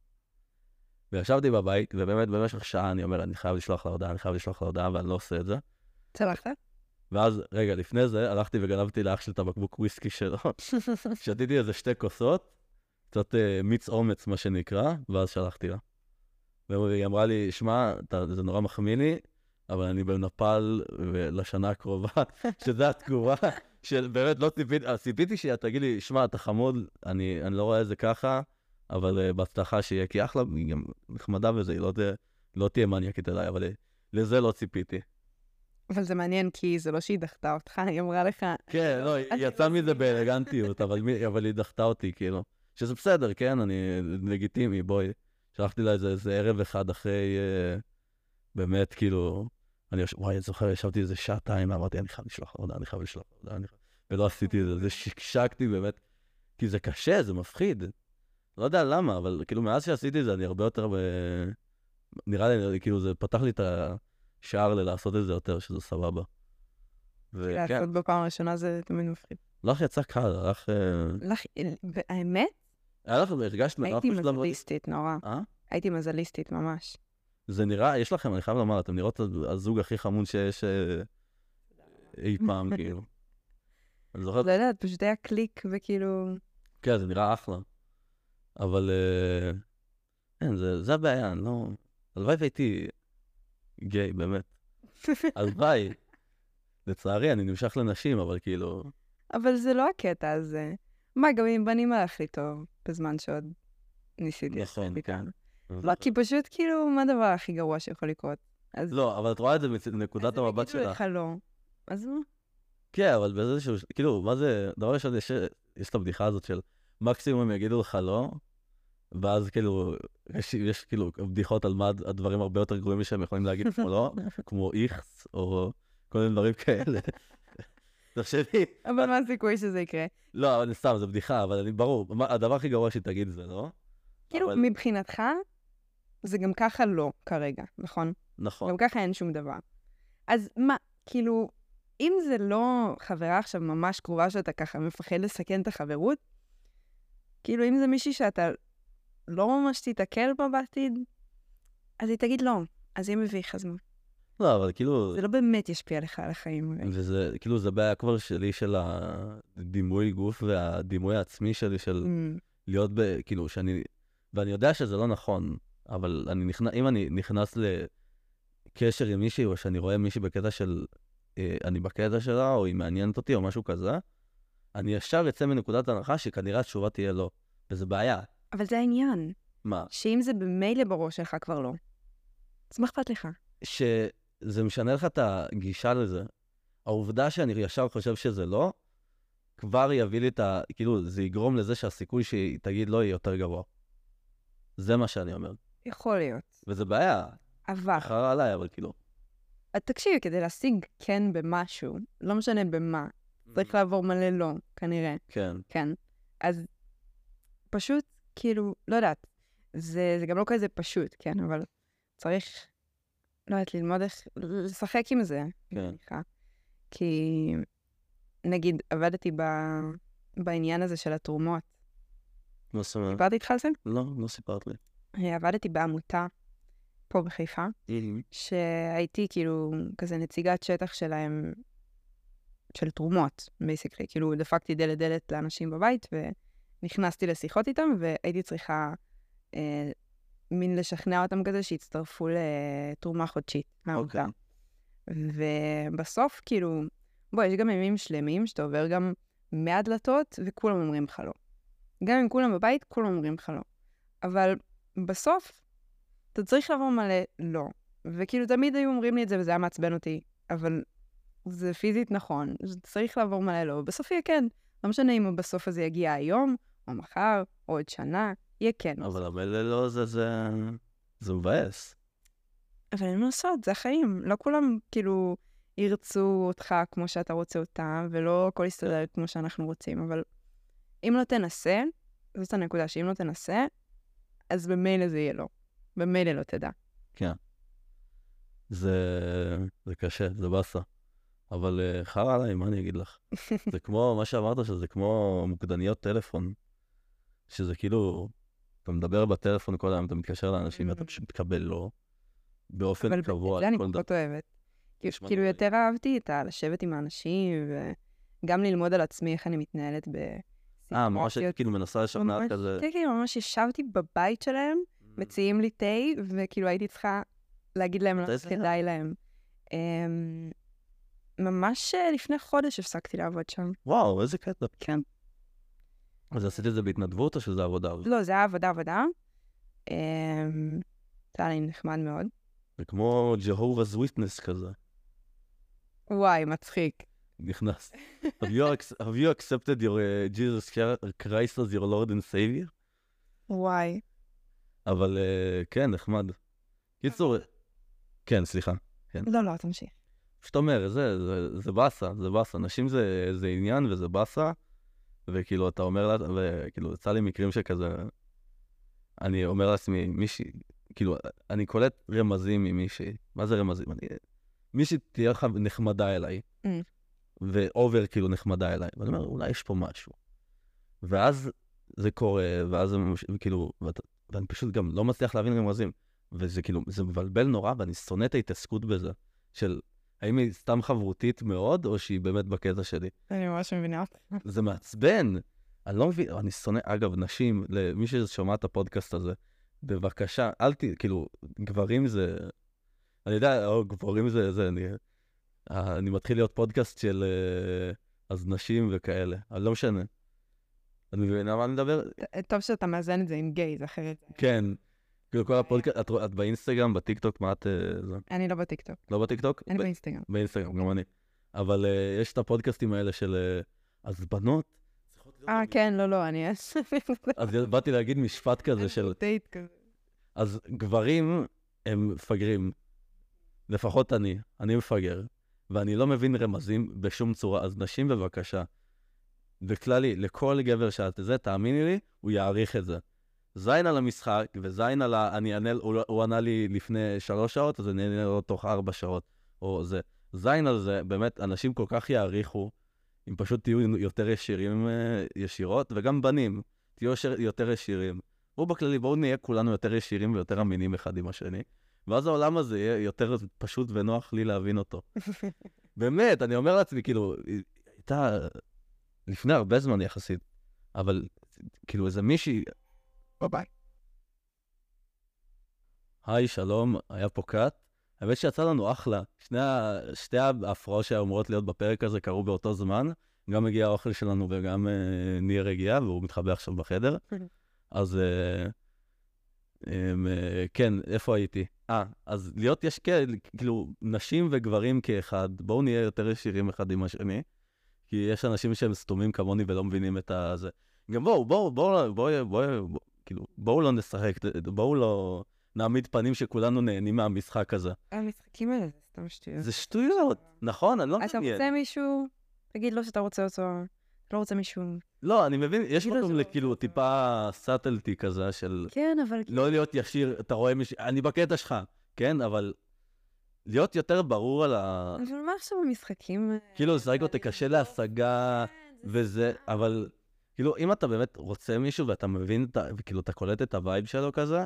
וישבתי בבית, ובאמת במשך שעה אני אומר, אני חייב לשלוח לה הודעה, אני חייב לשלוח לה הודעה, ואני לא עושה את זה. צלחת? ואז, רגע, לפני זה, הלכתי וגנבתי לאח של את הבקבוק וויסקי שלו. שתיתי איזה שתי כוסות, קצת מיץ אומץ, מה שנקרא, ואז שלחתי לה. והיא אמרה לי, שמע, זה נורא מחמיא לי, אבל אני בנפל לשנה הקרובה, שזו התגובה של באמת לא ציפיתי, ציפיתי שהיא תגיד לי, שמע, אתה חמוד, אני, אני לא רואה את זה ככה, אבל uh, בהצלחה שיהיה כי אחלה, היא גם נחמדה וזה, היא לא, תה, לא תהיה מניאקית אליי, אבל לזה לא ציפיתי. אבל זה מעניין, כי זה לא שהיא דחתה אותך, היא אמרה לך... כן, לא, היא יצאה מזה באלגנטיות, אבל, אבל היא דחתה אותי, כאילו. שזה בסדר, כן, אני לגיטימי, בואי. שלחתי לה איזה, איזה ערב אחד אחרי, uh, באמת, כאילו... אני וואי, זוכר, ישבתי איזה שעתיים, אמרתי, אני חייב לשלוח הודעה, אני חייב לשלוח הודעה, ולא עשיתי את זה, זה שקשקתי באמת, כי זה קשה, זה מפחיד. לא יודע למה, אבל כאילו מאז שעשיתי זה, אני הרבה יותר... נראה לי, כאילו זה פתח לי את השער ללעשות את זה יותר, שזה סבבה. לעשות בפעם הראשונה זה תמיד מפחיד. לך יצא קל, לך... לך, האמת? הייתי מזליסטית נורא. הייתי מזליסטית ממש. זה נראה, יש לכם, אני חייב לומר, אתם נראות הזוג הכי חמוד שיש אי פעם, כאילו. אני זוכרת... לא יודעת, פשוט היה קליק וכאילו... כן, זה נראה אחלה. אבל... אין, זה הבעיה, אני לא... הלוואי והייתי גיי, באמת. הלוואי. לצערי, אני נמשך לנשים, אבל כאילו... אבל זה לא הקטע הזה. מה, גם עם בנים הלך לי טוב, בזמן שעוד ניסיתי. נכון, כן. לא, כי פשוט כאילו, מה הדבר הכי גרוע שיכול לקרות? לא, אבל את רואה את זה מנקודת המבט שלך. אז זה כאילו לך לא. אז מה? כן, אבל באיזה שהוא... כאילו, מה זה... דבר ראשון, יש את הבדיחה הזאת של מקסימום הם יגידו לך לא, ואז כאילו, יש כאילו בדיחות על מה הדברים הרבה יותר גרועים שהם יכולים להגיד כמו לא, כמו איכס, או כל מיני דברים כאלה. תחשבי. אבל מה הסיכוי שזה יקרה? לא, אני סתם, זו בדיחה, אבל אני ברור. הדבר הכי גרוע שתגיד זה, לא? כאילו, מבחינתך, זה גם ככה לא כרגע, נכון? נכון. גם ככה אין שום דבר. אז מה, כאילו, אם זה לא חברה עכשיו ממש קרובה שאתה ככה מפחד לסכן את החברות, כאילו, אם זה מישהי שאתה לא ממש תתעכל בה בעתיד, אז היא תגיד לא, אז היא מביך, אז מה? לא, אבל כאילו... זה לא באמת ישפיע לך על החיים. וזה, כאילו, זה בעיה כבר שלי של הדימוי גוף והדימוי העצמי שלי של להיות ב... כאילו, שאני... ואני יודע שזה לא נכון, אבל אני נכנס, אם אני נכנס לקשר עם מישהי, או שאני רואה מישהי בקטע של... אני בקטע שלה, או היא מעניינת אותי, או משהו כזה, אני ישר יצא מנקודת הנחה שכנראה התשובה תהיה לא. וזה בעיה. אבל זה העניין. מה? שאם זה במילא בראש שלך כבר לא. אז מה אכפת לך? ש... זה משנה לך את הגישה לזה. העובדה שאני ישר חושב שזה לא, כבר יביא לי את ה... כאילו, זה יגרום לזה שהסיכוי שהיא תגיד לא יהיה יותר גבוה. זה מה שאני אומר. יכול להיות. וזה בעיה. אבל... אחרה עליי, אבל כאילו. תקשיב, כדי להשיג כן במשהו, לא משנה במה, צריך לעבור מלא לא, כנראה. כן. כן. אז פשוט, כאילו, לא יודעת. זה, זה גם לא כזה פשוט, כן, אבל צריך... לא יודעת, ללמוד איך לשחק עם זה. כן. כי, נגיד, עבדתי ב... בעניין הזה של התרומות. לא סמל. סיפרתי איתך על זה? לא, לא סיפרת לי. עבדתי בעמותה, פה בחיפה, שהייתי כאילו כזה נציגת שטח שלהם, של תרומות, basically. כאילו, דפקתי דלת דלת לאנשים בבית, ונכנסתי לשיחות איתם, והייתי צריכה... אה, מין לשכנע אותם כזה שהצטרפו לתרומה חודשית. אוקיי. ובסוף, כאילו, בוא, יש גם ימים שלמים שאתה עובר גם מאה דלתות, וכולם אומרים לך לא. גם אם כולם בבית, כולם אומרים לך לא. אבל בסוף, אתה צריך לעבור מלא לא. וכאילו, תמיד היו אומרים לי את זה, וזה היה מעצבן אותי, אבל זה פיזית נכון, צריך לעבור מלא לא. בסוף יהיה כן. לא משנה אם בסוף הזה יגיע היום, או מחר, או עוד שנה. יהיה כן. אבל המלא לא זה, זה... זה מבאס. אבל אין לעשות, זה החיים. לא כולם, כאילו, ירצו אותך כמו שאתה רוצה אותם, ולא הכל יסתדר כמו שאנחנו רוצים, אבל אם לא תנסה, זאת הנקודה שאם לא תנסה, אז במילא זה יהיה לא. במילא לא תדע. כן. זה... זה קשה, זה בסה. אבל חרא עליי, מה אני אגיד לך? זה כמו, מה שאמרת שזה כמו מוקדניות טלפון, שזה כאילו... אתה מדבר בטלפון כל היום, אתה מתקשר לאנשים, אתה פשוט מתקבל לא, באופן קבוע. אבל זה אני פחות אוהבת. כאילו יותר אהבתי את הלשבת עם האנשים, וגם ללמוד על עצמי איך אני מתנהלת בסיטואציות. אה, ממש כאילו מנסה לשכנעת כזה. כן, כאילו ממש ישבתי בבית שלהם, מציעים לי תי, וכאילו הייתי צריכה להגיד להם, כדאי להם. ממש לפני חודש הפסקתי לעבוד שם. וואו, איזה קטע. כן. אז עשיתי את זה בהתנדבות או שזה עבודה? לא, זה היה עבודה עבודה. זה היה לי נחמד מאוד. זה כמו Jehovah's Witness כזה. וואי, מצחיק. נכנס. Have you accepted your Jesus Christ as your Lord and Savior? וואי. אבל כן, נחמד. קיצור, כן, סליחה. לא, לא, תמשיך. פשוט אומר, זה באסה, זה באסה. נשים זה עניין וזה באסה. וכאילו אתה אומר לה, וכאילו יצא לי מקרים שכזה, אני אומר לעצמי, מישהי, כאילו, אני קולט רמזים ממישהי, מה זה רמזים? אני, מישהי תהיה לך נחמדה אליי, mm. ואובר כאילו נחמדה אליי, ואני אומר, אולי יש פה משהו. ואז זה קורה, ואז זה ממש, כאילו, ואת, ואני פשוט גם לא מצליח להבין רמזים, וזה כאילו, זה מבלבל נורא, ואני שונא את ההתעסקות בזה, של... האם היא סתם חברותית מאוד, או שהיא באמת בקטע שלי? אני ממש מבינה. זה מעצבן. אני לא מבין, אני שונא, אגב, נשים, למי ששומע את הפודקאסט הזה, בבקשה, אל ת... כאילו, גברים זה... אני יודע, או גברים זה... זה אני, אני מתחיל להיות פודקאסט של... אז נשים וכאלה. אני לא משנה. אני מבינה מה אני מדבר? טוב שאתה מאזן את זה עם גייז, אחרת. כן. כאילו כל הפודקאסט, את, את באינסטגרם, בטיקטוק, מה את... זה? אני לא בטיקטוק. לא בטיקטוק? אני ב- באינסטגרם. באינסטגרם, גם אני. אבל uh, יש את הפודקאסטים האלה של... Uh, אז בנות... אה, כן, לא, לא, אני יש. אז באתי להגיד משפט כזה של... דייט כזה. אז גברים הם מפגרים. לפחות אני. אני מפגר. ואני לא מבין רמזים בשום צורה. אז נשים בבקשה. בכללי, לכל גבר שאת זה, תאמיני לי, הוא יעריך את זה. זין על המשחק, וזין על ה... אני ענה, הוא, הוא ענה לי לפני שלוש שעות, אז אני ענה לו תוך ארבע שעות, או זה. זין על זה, באמת, אנשים כל כך יעריכו, אם פשוט תהיו יותר ישירים, ישירות, וגם בנים, תהיו יותר ישירים. הוא בכללי, בואו נהיה כולנו יותר ישירים ויותר אמינים אחד עם השני, ואז העולם הזה יהיה יותר פשוט ונוח לי להבין אותו. באמת, אני אומר לעצמי, כאילו, הייתה לפני הרבה זמן יחסית, אבל כאילו איזה מישהי... ביי ביי. היי, שלום, היה פה קאט. האמת שיצא לנו אחלה. שני, שתי ההפרעות שאומרות להיות בפרק הזה קרו באותו זמן. גם הגיע האוכל שלנו וגם אה, ניר הגיע, והוא מתחבא עכשיו בחדר. אז אה, אה, אה, כן, איפה הייתי? אה, אז להיות יש כאילו נשים וגברים כאחד, בואו נהיה יותר ישירים אחד עם השני, כי יש אנשים שהם סתומים כמוני ולא מבינים את הזה. גם בואו, בואו, בואו, בואו, בואו, בואו. כאילו, בואו לא נשחק, בואו לא נעמיד פנים שכולנו נהנים מהמשחק הזה. המשחקים האלה זה סתם שטויות. זה שטויות, נכון, אני לא מבין. אתה רוצה מישהו, תגיד לו שאתה רוצה אותו, אתה לא רוצה מישהו. לא, אני מבין, יש מקום לכאילו טיפה סאטלטי כזה של... כן, אבל... לא להיות ישיר, אתה רואה מישהו, אני בקטע שלך, כן, אבל להיות יותר ברור על ה... אבל מה עכשיו המשחקים? כאילו, זה רגע, תקשה להשגה וזה, אבל... כאילו, אם אתה באמת רוצה מישהו ואתה מבין, וכאילו, אתה קולט את הווייב שלו כזה,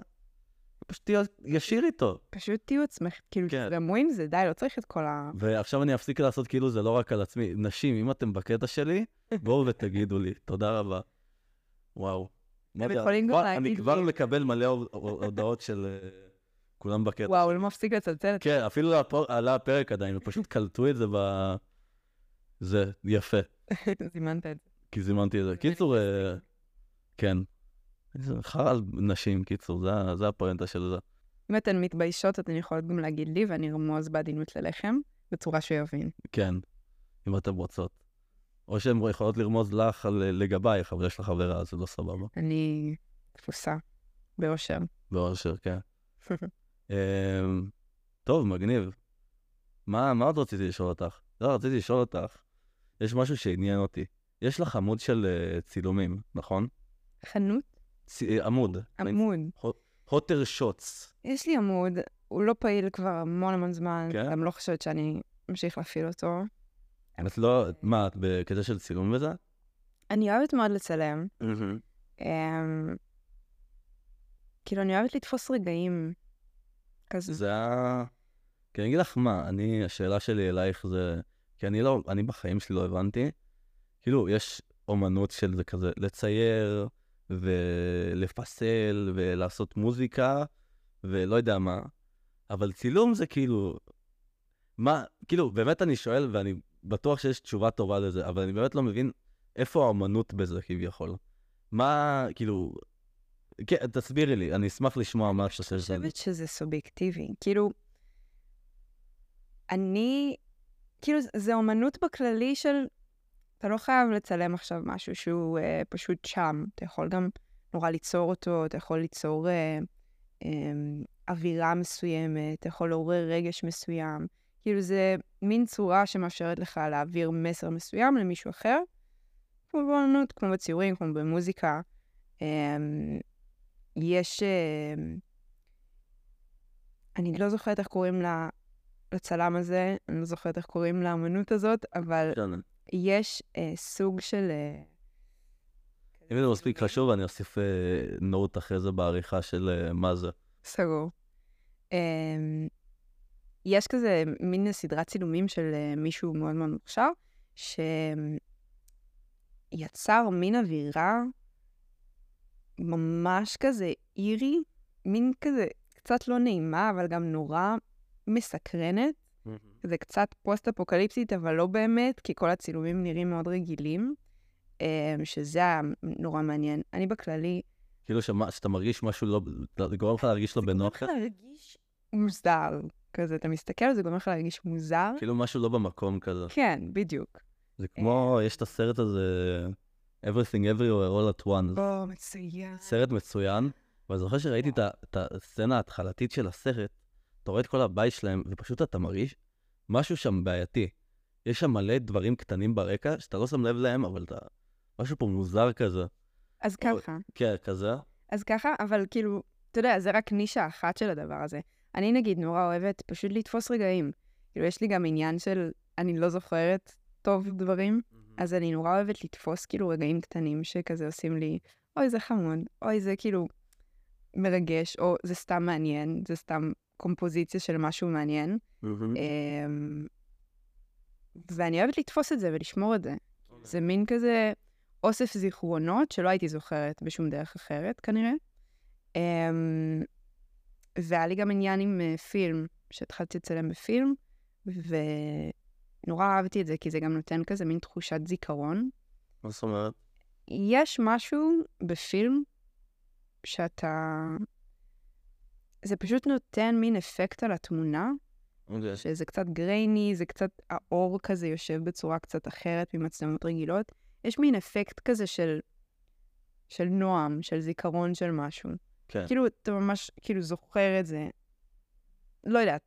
פשוט תהיה ישיר איתו. פשוט תהיו עצמך, כאילו, תדמו עם זה, די, לא צריך את כל ה... ועכשיו אני אפסיק לעשות כאילו, זה לא רק על עצמי. נשים, אם אתם בקטע שלי, בואו ותגידו לי, תודה רבה. וואו. אני כבר מקבל מלא הודעות של כולם בקטע. וואו, לא מפסיק לצלצל. כן, אפילו עלה הפרק עדיין, ופשוט קלטו את זה ב... זה יפה. זימנת את זה. כי זימנתי את זה. קיצור, כן. חרא על נשים, קיצור, זה הפואנטה של זה. אם אתן מתביישות, אתן יכולות גם להגיד לי, ואני ארמוז בעדינות ללחם, בצורה שיבין. כן, אם אתן רוצות. או שהן יכולות לרמוז לך לגבייך, אבל יש לך חברה, אז זה לא סבבה. אני תפוסה, באושר. באושר, כן. טוב, מגניב. מה עוד רציתי לשאול אותך? לא, רציתי לשאול אותך. יש משהו שעניין אותי. יש לך עמוד של uh, צילומים, נכון? חנות? צ... עמוד. עמוד. הוטר שוטס. יש לי עמוד, הוא לא פעיל כבר המון המון זמן, כן? גם לא חושבת שאני ממשיך להפעיל אותו. את לא, מה, את בקטע של צילום וזה? אני אוהבת מאוד לצלם. Mm-hmm. Um, כאילו, אני אוהבת לתפוס רגעים כזה. זה ה... כי אני אגיד לך מה, אני, השאלה שלי אלייך זה... כי אני לא, אני בחיים שלי לא הבנתי, כאילו, יש אומנות של זה כזה, לצייר, ולפסל, ולעשות מוזיקה, ולא יודע מה. אבל צילום זה כאילו, מה, כאילו, באמת אני שואל, ואני בטוח שיש תשובה טובה לזה, אבל אני באמת לא מבין איפה האומנות בזה, כביכול. מה, כאילו, כן, תסבירי לי, אני אשמח לשמוע מה שאתה חושבת. אני חושבת שזה סובייקטיבי. כאילו, אני, כאילו, זה אומנות בכללי של... אתה לא חייב לצלם עכשיו משהו שהוא אה, פשוט שם. אתה יכול גם נורא ליצור אותו, אתה יכול ליצור אה, אה, אווירה מסוימת, אתה יכול לעורר רגש מסוים. כאילו זה מין צורה שמאפשרת לך להעביר מסר מסוים למישהו אחר, כמו באמנות, כמו בציורים, כמו במוזיקה. יש... אני לא זוכרת איך קוראים לצלם הזה, אני לא זוכרת איך קוראים לאמנות הזאת, אבל יש סוג של... אם זה מספיק חשוב, אני אוסיף נוט אחרי זה בעריכה של מה זה. סגור. יש כזה מין סדרת צילומים של מישהו מאוד מאוד מוכשר, שיצר מין אווירה ממש כזה אירי, מין כזה קצת לא נעימה, אבל גם נורא מסקרנת. זה קצת פוסט-אפוקליפסית, אבל לא באמת, כי כל הצילומים נראים מאוד רגילים. שזה היה נורא מעניין. אני בכללי... כאילו שאתה מרגיש משהו לא... זה גורם לך להרגיש לא בנוח? זה גורם לך להרגיש מוזר כזה. אתה מסתכל, זה גורם לך להרגיש מוזר. כאילו משהו לא במקום כזה. כן, בדיוק. זה כמו, יש את הסרט הזה, Everything Everywhere All at Once. בוא, מצוין. סרט מצוין. ואני זוכר שראיתי את הסצנה ההתחלתית של הסרט, אתה רואה את כל הבית שלהם, ופשוט אתה מרגיש משהו שם בעייתי. יש שם מלא דברים קטנים ברקע, שאתה לא שם לב להם, אבל אתה... משהו פה מוזר כזה. אז ככה. כן, כזה. אז ככה, אבל כאילו, אתה יודע, זה רק נישה אחת של הדבר הזה. אני נגיד נורא אוהבת פשוט לתפוס רגעים. כאילו, יש לי גם עניין של אני לא זוכרת טוב דברים, אז אני נורא אוהבת לתפוס כאילו רגעים קטנים שכזה עושים לי, אוי זה חמוד, אוי זה כאילו מרגש, או זה סתם מעניין, זה סתם קומפוזיציה של משהו מעניין. ואני אוהבת לתפוס את זה ולשמור את זה. זה מין כזה... אוסף זיכרונות שלא הייתי זוכרת בשום דרך אחרת, כנראה. והיה לי גם עניין עם פילם, שהתחלתי לצלם בפילם, ונורא אהבתי את זה, כי זה גם נותן כזה מין תחושת זיכרון. מה זאת אומרת? יש משהו בפילם שאתה... זה פשוט נותן מין אפקט על התמונה, שזה קצת גרייני, זה קצת... האור כזה יושב בצורה קצת אחרת ממצלמות רגילות, יש מין אפקט כזה של, של נועם, של זיכרון של משהו. כן. כאילו, אתה ממש, כאילו, זוכר את זה. לא יודעת.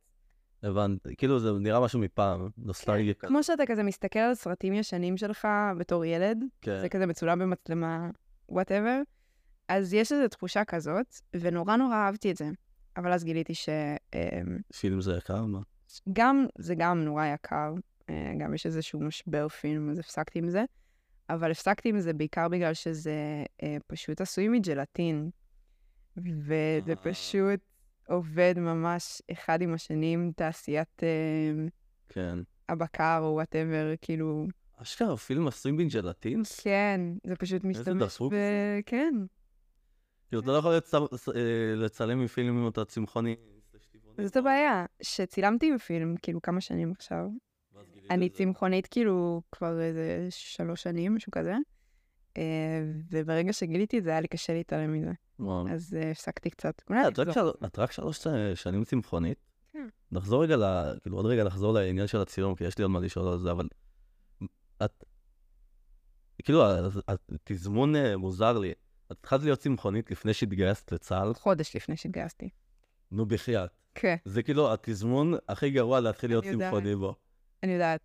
הבנתי. כאילו, זה נראה משהו מפעם. נוסטלגיה. כן. כמו שאתה כזה מסתכל על סרטים ישנים שלך בתור ילד, כן. זה כזה מצולם במצלמה, whatever. אז יש איזו תחושה כזאת, ונורא נורא אהבתי את זה. אבל אז גיליתי ש... פילם זה יקר, מה? גם, זה גם נורא יקר. גם יש איזשהו משבר פילם, אז הפסקתי עם זה. אבל הפסקתי עם זה בעיקר בגלל שזה אה, פשוט עשוי מג'לטין. וזה פשוט עובד ממש אחד עם השנים, תעשיית אה, כן. הבקר או whatever, כאילו... אשכרה, אפילו עשוי מג'לטין? כן, זה פשוט משתמש ב... כן. כאילו, אתה לא יכול לצ... לצלם מפילם עם אותה צמחוני? זאת הבעיה, שצילמתי מפילם כאילו כמה שנים עכשיו. אני צמחונית כאילו כבר איזה שלוש שנים, משהו כזה, וברגע שגיליתי את זה היה לי קשה להתעלם מזה. אז הפסקתי קצת. את רק שלוש שנים צמחונית? כן. נחזור רגע, כאילו עוד רגע נחזור לעניין של הצילום, כי יש לי עוד מה לשאול על זה, אבל את, כאילו התזמון מוזר לי. את התחלת להיות צמחונית לפני שהתגייסת לצה"ל? חודש לפני שהתגייסתי. נו, בחייאת. כן. זה כאילו התזמון הכי גרוע להתחיל להיות צמחוני בו. אני יודעת,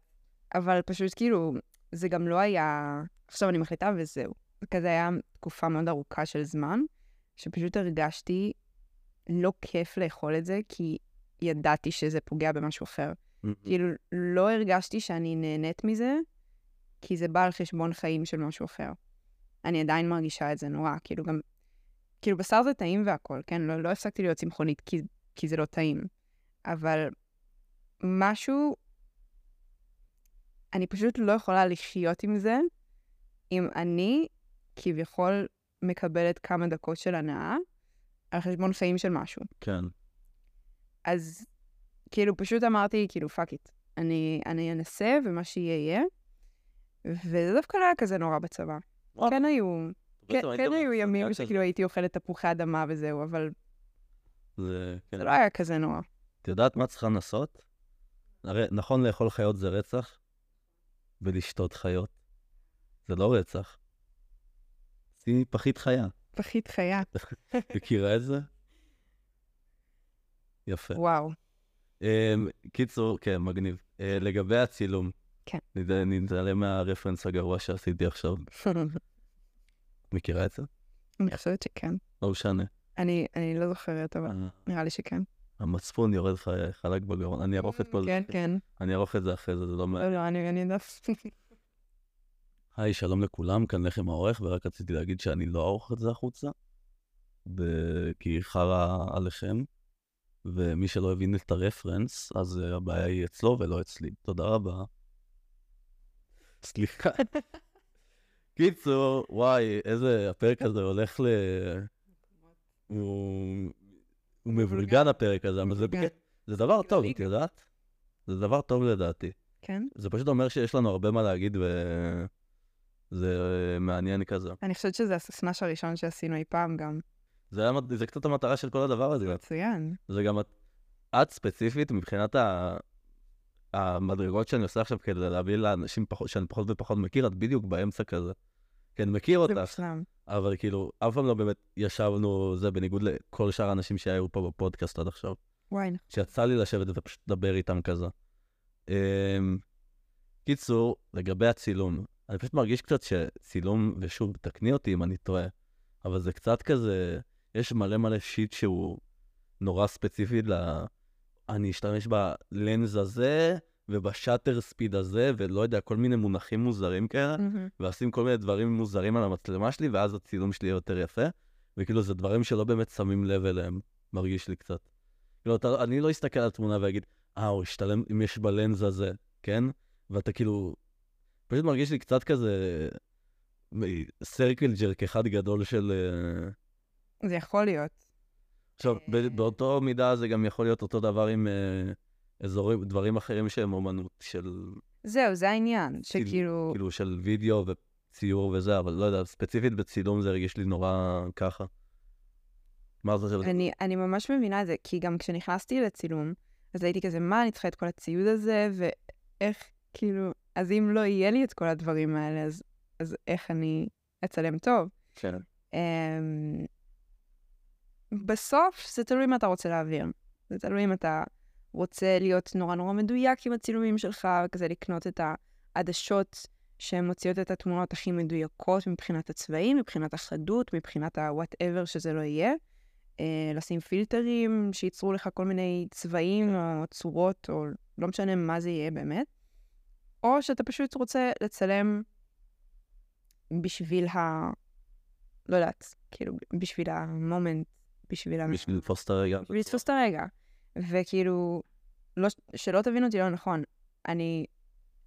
אבל פשוט כאילו, זה גם לא היה, עכשיו אני מחליטה וזהו. כזה היה תקופה מאוד ארוכה של זמן, שפשוט הרגשתי לא כיף לאכול את זה, כי ידעתי שזה פוגע במשהו אחר. כאילו, לא הרגשתי שאני נהנית מזה, כי זה בא על חשבון חיים של משהו אחר. אני עדיין מרגישה את זה נורא, כאילו גם, כאילו בשר זה טעים והכל, כן? לא, לא הפסקתי להיות צמחונית, כי, כי זה לא טעים. אבל משהו... אני פשוט לא יכולה לחיות עם זה, אם אני כביכול מקבלת כמה דקות של הנאה, על חשבון חיים של משהו. כן. אז כאילו פשוט אמרתי, כאילו fuck it, אני, אני אנסה ומה שיהיה יהיה, וזה דווקא לא היה כזה נורא בצבא. כן היו, כן, כן היו ימים שכאילו הייתי אוכלת תפוחי אדמה וזהו, אבל זה, כן. זה לא היה כזה נורא. את יודעת מה צריכה לנסות? הרי, נכון לאכול חיות זה רצח, ולשתות חיות. זה לא רצח. שימי פחית חיה. פחית חיה. מכירה את זה? יפה. וואו. קיצור, כן, מגניב. לגבי הצילום. כן. נתעלם מהרפרנס הגרוע שעשיתי עכשיו. מכירה את זה? אני חושבת שכן. לא משנה. אני לא זוכרת, אבל נראה לי שכן. המצפון יורד לך חלק בגרון. אני ארוך את כל זה. כן, כן. אני ארוך את זה אחרי זה, זה לא מעט. לא, לא, אני דף. היי, שלום לכולם, כאן לכם העורך, ורק רציתי להגיד שאני לא ארוך את זה החוצה, כי חרה עליכם. ומי שלא הבין את הרפרנס, אז הבעיה היא אצלו ולא אצלי. תודה רבה. סליחה. קיצור, וואי, איזה הפרק הזה הולך ל... הוא מבולגן הפרק הזה, אבל זה דבר טוב, את יודעת? זה דבר טוב לדעתי. כן? זה פשוט אומר שיש לנו הרבה מה להגיד וזה מעניין כזה. אני חושבת שזה הסמש הראשון שעשינו אי פעם גם. זה, היה, זה קצת המטרה של כל הדבר הזה. מצוין. זה גם את ספציפית מבחינת ה, המדרגות שאני עושה עכשיו כדי להביא לאנשים פחות, שאני פחות ופחות מכיר, את בדיוק באמצע כזה. כן, מכיר אותך. אבל כאילו, אף פעם לא באמת ישבנו זה בניגוד לכל שאר האנשים שהיו פה בפודקאסט עד עכשיו. וואי. שיצא לי לשבת ופשוט לדבר איתם כזה. קיצור, לגבי הצילום. אני פשוט מרגיש קצת שצילום, ושוב, תקני אותי אם אני טועה. אבל זה קצת כזה, יש מלא מלא שיט שהוא נורא ספציפי ל... אני אשתמש בלנז הזה, ובשאטר ספיד הזה, ולא יודע, כל מיני מונחים מוזרים כאלה, ועושים כל מיני דברים מוזרים על המצלמה שלי, ואז הצילום שלי יותר יפה, וכאילו זה דברים שלא באמת שמים לב אליהם, מרגיש לי קצת. כאילו, אתה, אני לא אסתכל על התמונה ואגיד, אה, הוא השתלם אם יש בלנז הזה, כן? ואתה כאילו, פשוט מרגיש לי קצת כזה... סרקל ג'רק אחד גדול של... זה יכול להיות. עכשיו, באותו מידה זה גם יכול להיות אותו דבר עם אזורים, דברים אחרים שהם אומנות של... זהו, זה העניין, שכאילו... כאילו של וידאו וציור וזה, אבל לא יודע, ספציפית בצילום זה רגיש לי נורא ככה. מה זה של... אני ממש מבינה את זה, כי גם כשנכנסתי לצילום, אז הייתי כזה, מה, אני צריכה את כל הציוד הזה, ואיך, כאילו... אז אם לא יהיה לי את כל הדברים האלה, אז... אז איך אני אצלם טוב? כן. בסוף זה תלוי מה אתה רוצה להעביר. זה תלוי אם אתה רוצה להיות נורא נורא מדויק עם הצילומים שלך, וכזה לקנות את העדשות שמוציאות את התמונות הכי מדויקות מבחינת הצבעים, מבחינת החדות, מבחינת ה-whatever שזה לא יהיה. לשים פילטרים שייצרו לך כל מיני צבעים או צורות, או לא משנה מה זה יהיה באמת. או שאתה פשוט רוצה לצלם... בשביל ה... לא יודעת, כאילו, בשביל המומנט, בשביל ה... בשביל לתפוס את הרגע. בשביל לתפוס את הרגע. וכאילו, לא, שלא תבין אותי לא נכון, אני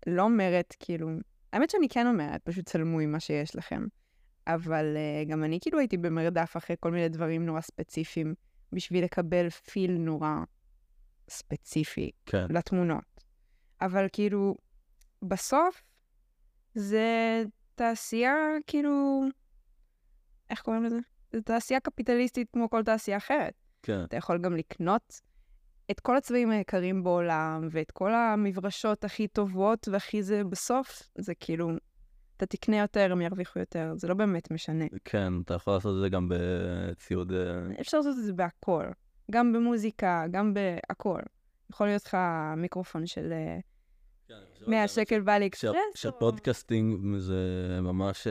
לא אומרת, כאילו... האמת שאני כן אומרת, פשוט צלמו עם מה שיש לכם. אבל uh, גם אני כאילו הייתי במרדף אחרי כל מיני דברים נורא ספציפיים, בשביל לקבל פיל נורא ספציפי כן. לתמונות. אבל כאילו, בסוף זה... תעשייה, כאילו, איך קוראים לזה? זה תעשייה קפיטליסטית כמו כל תעשייה אחרת. כן. אתה יכול גם לקנות את כל הצבעים היקרים בעולם, ואת כל המברשות הכי טובות, והכי זה בסוף, זה כאילו, אתה תקנה יותר, הם ירוויחו יותר, זה לא באמת משנה. כן, אתה יכול לעשות את זה גם בציוד... אפשר לעשות את זה בהכל. גם במוזיקה, גם בהכל. יכול להיות לך מיקרופון של... מאה שקל בא לי אקספרס? שהפודקאסטינג זה ממש,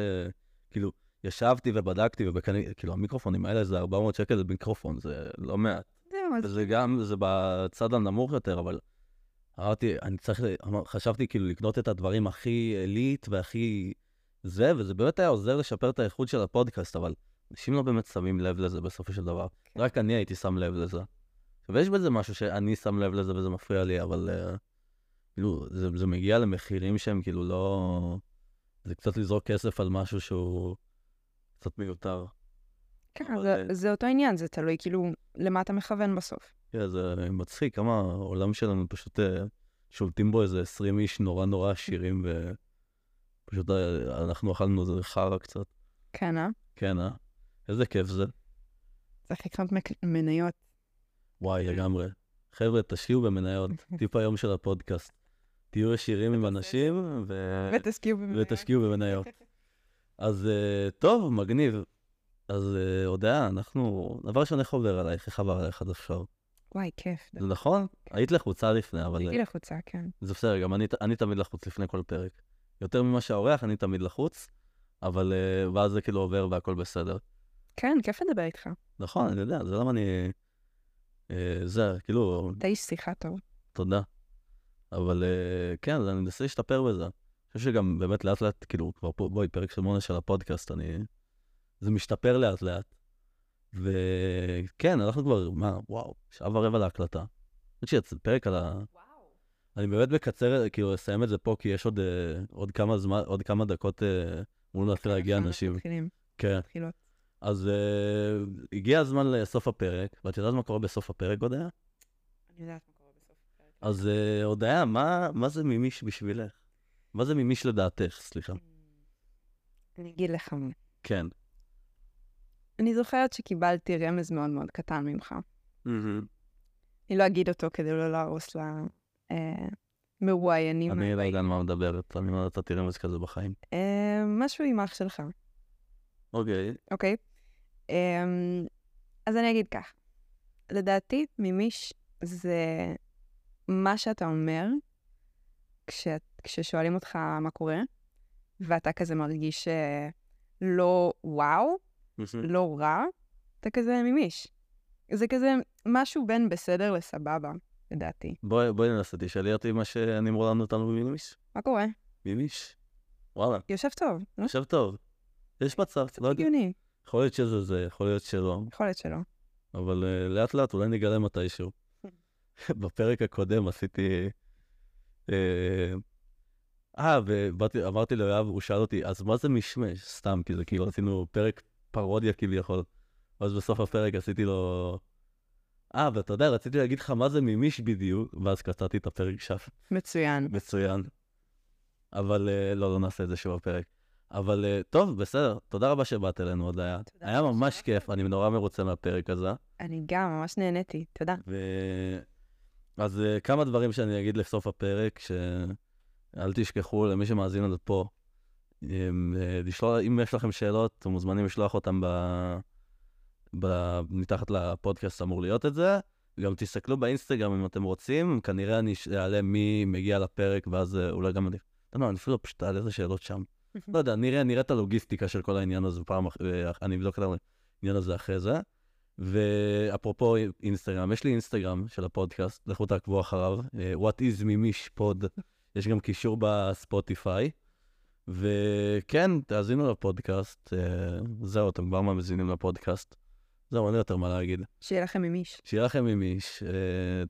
כאילו, ישבתי ובדקתי ובקני, כאילו, המיקרופונים האלה זה ארבע מאות שקל, זה מיקרופון, זה לא מעט. וזה גם, זה בצד הנמוך יותר, אבל אמרתי, אני צריך, חשבתי כאילו לקנות את הדברים הכי עילית והכי זה, וזה באמת היה עוזר לשפר את האיכות של הפודקאסט, אבל אנשים לא באמת שמים לב לזה בסופו של דבר. רק אני הייתי שם לב לזה. ויש בזה משהו שאני שם לב לזה וזה מפריע לי, אבל... כאילו, זה, זה מגיע למחירים שהם כאילו לא... זה קצת לזרוק כסף על משהו שהוא קצת מיותר. כן, זה, זה אותו עניין, זה תלוי כאילו למה אתה מכוון בסוף. כן, זה מצחיק, כמה העולם שלנו פשוט שולטים בו איזה עשרים איש נורא נורא עשירים, ופשוט אנחנו אכלנו איזה חרה קצת. כן, אה? כן, אה? איזה כיף זה. צריך לקנות מניות. וואי, לגמרי. חבר'ה, תשקיעו במניות, טיפ היום של הפודקאסט. תהיו ישירים עם אנשים, ותשקיעו במניות. אז טוב, מגניב. אז הודעה, אנחנו... דבר שאני חובר עלייך, איך עבר עלייך עד אפשר? וואי, כיף. זה נכון? היית לחוצה לפני, אבל... הייתי לחוצה, כן. זה בסדר, גם אני תמיד לחוץ לפני כל פרק. יותר ממה שהאורח, אני תמיד לחוץ, אבל ואז זה כאילו עובר והכל בסדר. כן, כיף לדבר איתך. נכון, אני יודע, זה למה אני... זה, כאילו... אתה איש שיחה טוב. תודה. אבל כן, אני מנסה להשתפר בזה. אני חושב שגם באמת לאט לאט, כאילו, כבר פה, בואי, פרק שמונה של הפודקאסט, אני... זה משתפר לאט לאט. וכן, הלכנו כבר, מה, וואו, שעה ורבע להקלטה. אני חושב שזה פרק על ה... וואו. אני באמת מקצר, כאילו, אסיים את זה פה, כי יש עוד, עוד כמה זמן, עוד כמה דקות, מול להתחיל להגיע אנשים. מתחילים. כן. מתחילות. אז uh, הגיע הזמן לסוף הפרק, ואת יודעת מה קורה בסוף הפרק, הודיה? אני יודעת מה קורה בסוף הפרק. אז uh, הודיה, מה, מה זה מימיש בשבילך? מה זה מימיש לדעתך, סליחה? אני אגיד לך מה. כן. אני זוכרת שקיבלתי רמז מאוד מאוד קטן ממך. Mm-hmm. אני לא אגיד אותו כדי לא להרוס לה... אה, מרואיינים. אני לא יודעת מה מדברת, אני לא נתתי רמז כזה בחיים. אה, משהו עם אח שלך. אוקיי. אוקיי. אה, אז אני אגיד כך. לדעתי, מימיש זה מה שאתה אומר כש... כששואלים אותך מה קורה, ואתה כזה מרגיש לא וואו, לא רע, אתה כזה מימיש. זה כזה משהו בין בסדר לסבבה, לדעתי. בואי ננסה, תשאלי אותי מה שנמרו לנו אותנו במימיש. מה קורה? מימיש. וואלה. יושב טוב. יושב טוב. יש מצב. קצת גיוני. יכול להיות שזה זה, יכול להיות שלא. יכול להיות שלא. אבל לאט לאט אולי נגלה מתישהו. בפרק הקודם עשיתי... אה, ואמרתי ליואב, הוא שאל אותי, אז מה זה משמש? סתם, כי זה כאילו עשינו פרק... פרודיה כביכול. אז בסוף הפרק עשיתי לו... אה, ואתה יודע, רציתי להגיד לך מה זה מימיש בדיוק, ואז קטעתי את הפרק שם. מצוין. מצוין. אבל לא, לא נעשה את זה שוב הפרק. אבל טוב, בסדר. תודה רבה שבאת אלינו, הודיה. היה ממש כיף, אני נורא מרוצה מהפרק הזה. אני גם, ממש נהניתי. תודה. אז כמה דברים שאני אגיד לסוף הפרק, שאל תשכחו למי שמאזין עד פה. אם יש לכם שאלות, אתם מוזמנים לשלוח אותם מתחת לפודקאסט, אמור להיות את זה. גם תסתכלו באינסטגרם אם אתם רוצים, כנראה אני אעלה מי מגיע לפרק, ואז אולי גם אני... לא, אני אפילו פשוט אעלה את השאלות שם. לא יודע, נראה את הלוגיסטיקה של כל העניין הזה פעם, אני אבדוק את העניין הזה אחרי זה. ואפרופו אינסטגרם, יש לי אינסטגרם של הפודקאסט, לכו תעקבו אחריו, what is mimish pod, יש גם קישור בספוטיפיי. וכן, תאזינו לפודקאסט, זהו, אתם כבר מאזינים לפודקאסט, זהו, אני יותר מה להגיד. שיהיה לכם מימיש. שיהיה לכם מימיש,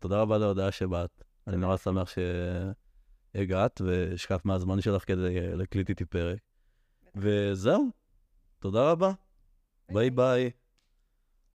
תודה רבה להודעה שבאת, אני נורא שמח שהגעת ושקעת מהזמן שלך כדי להקליט איתי פרק, וזהו, תודה רבה, ביי ביי.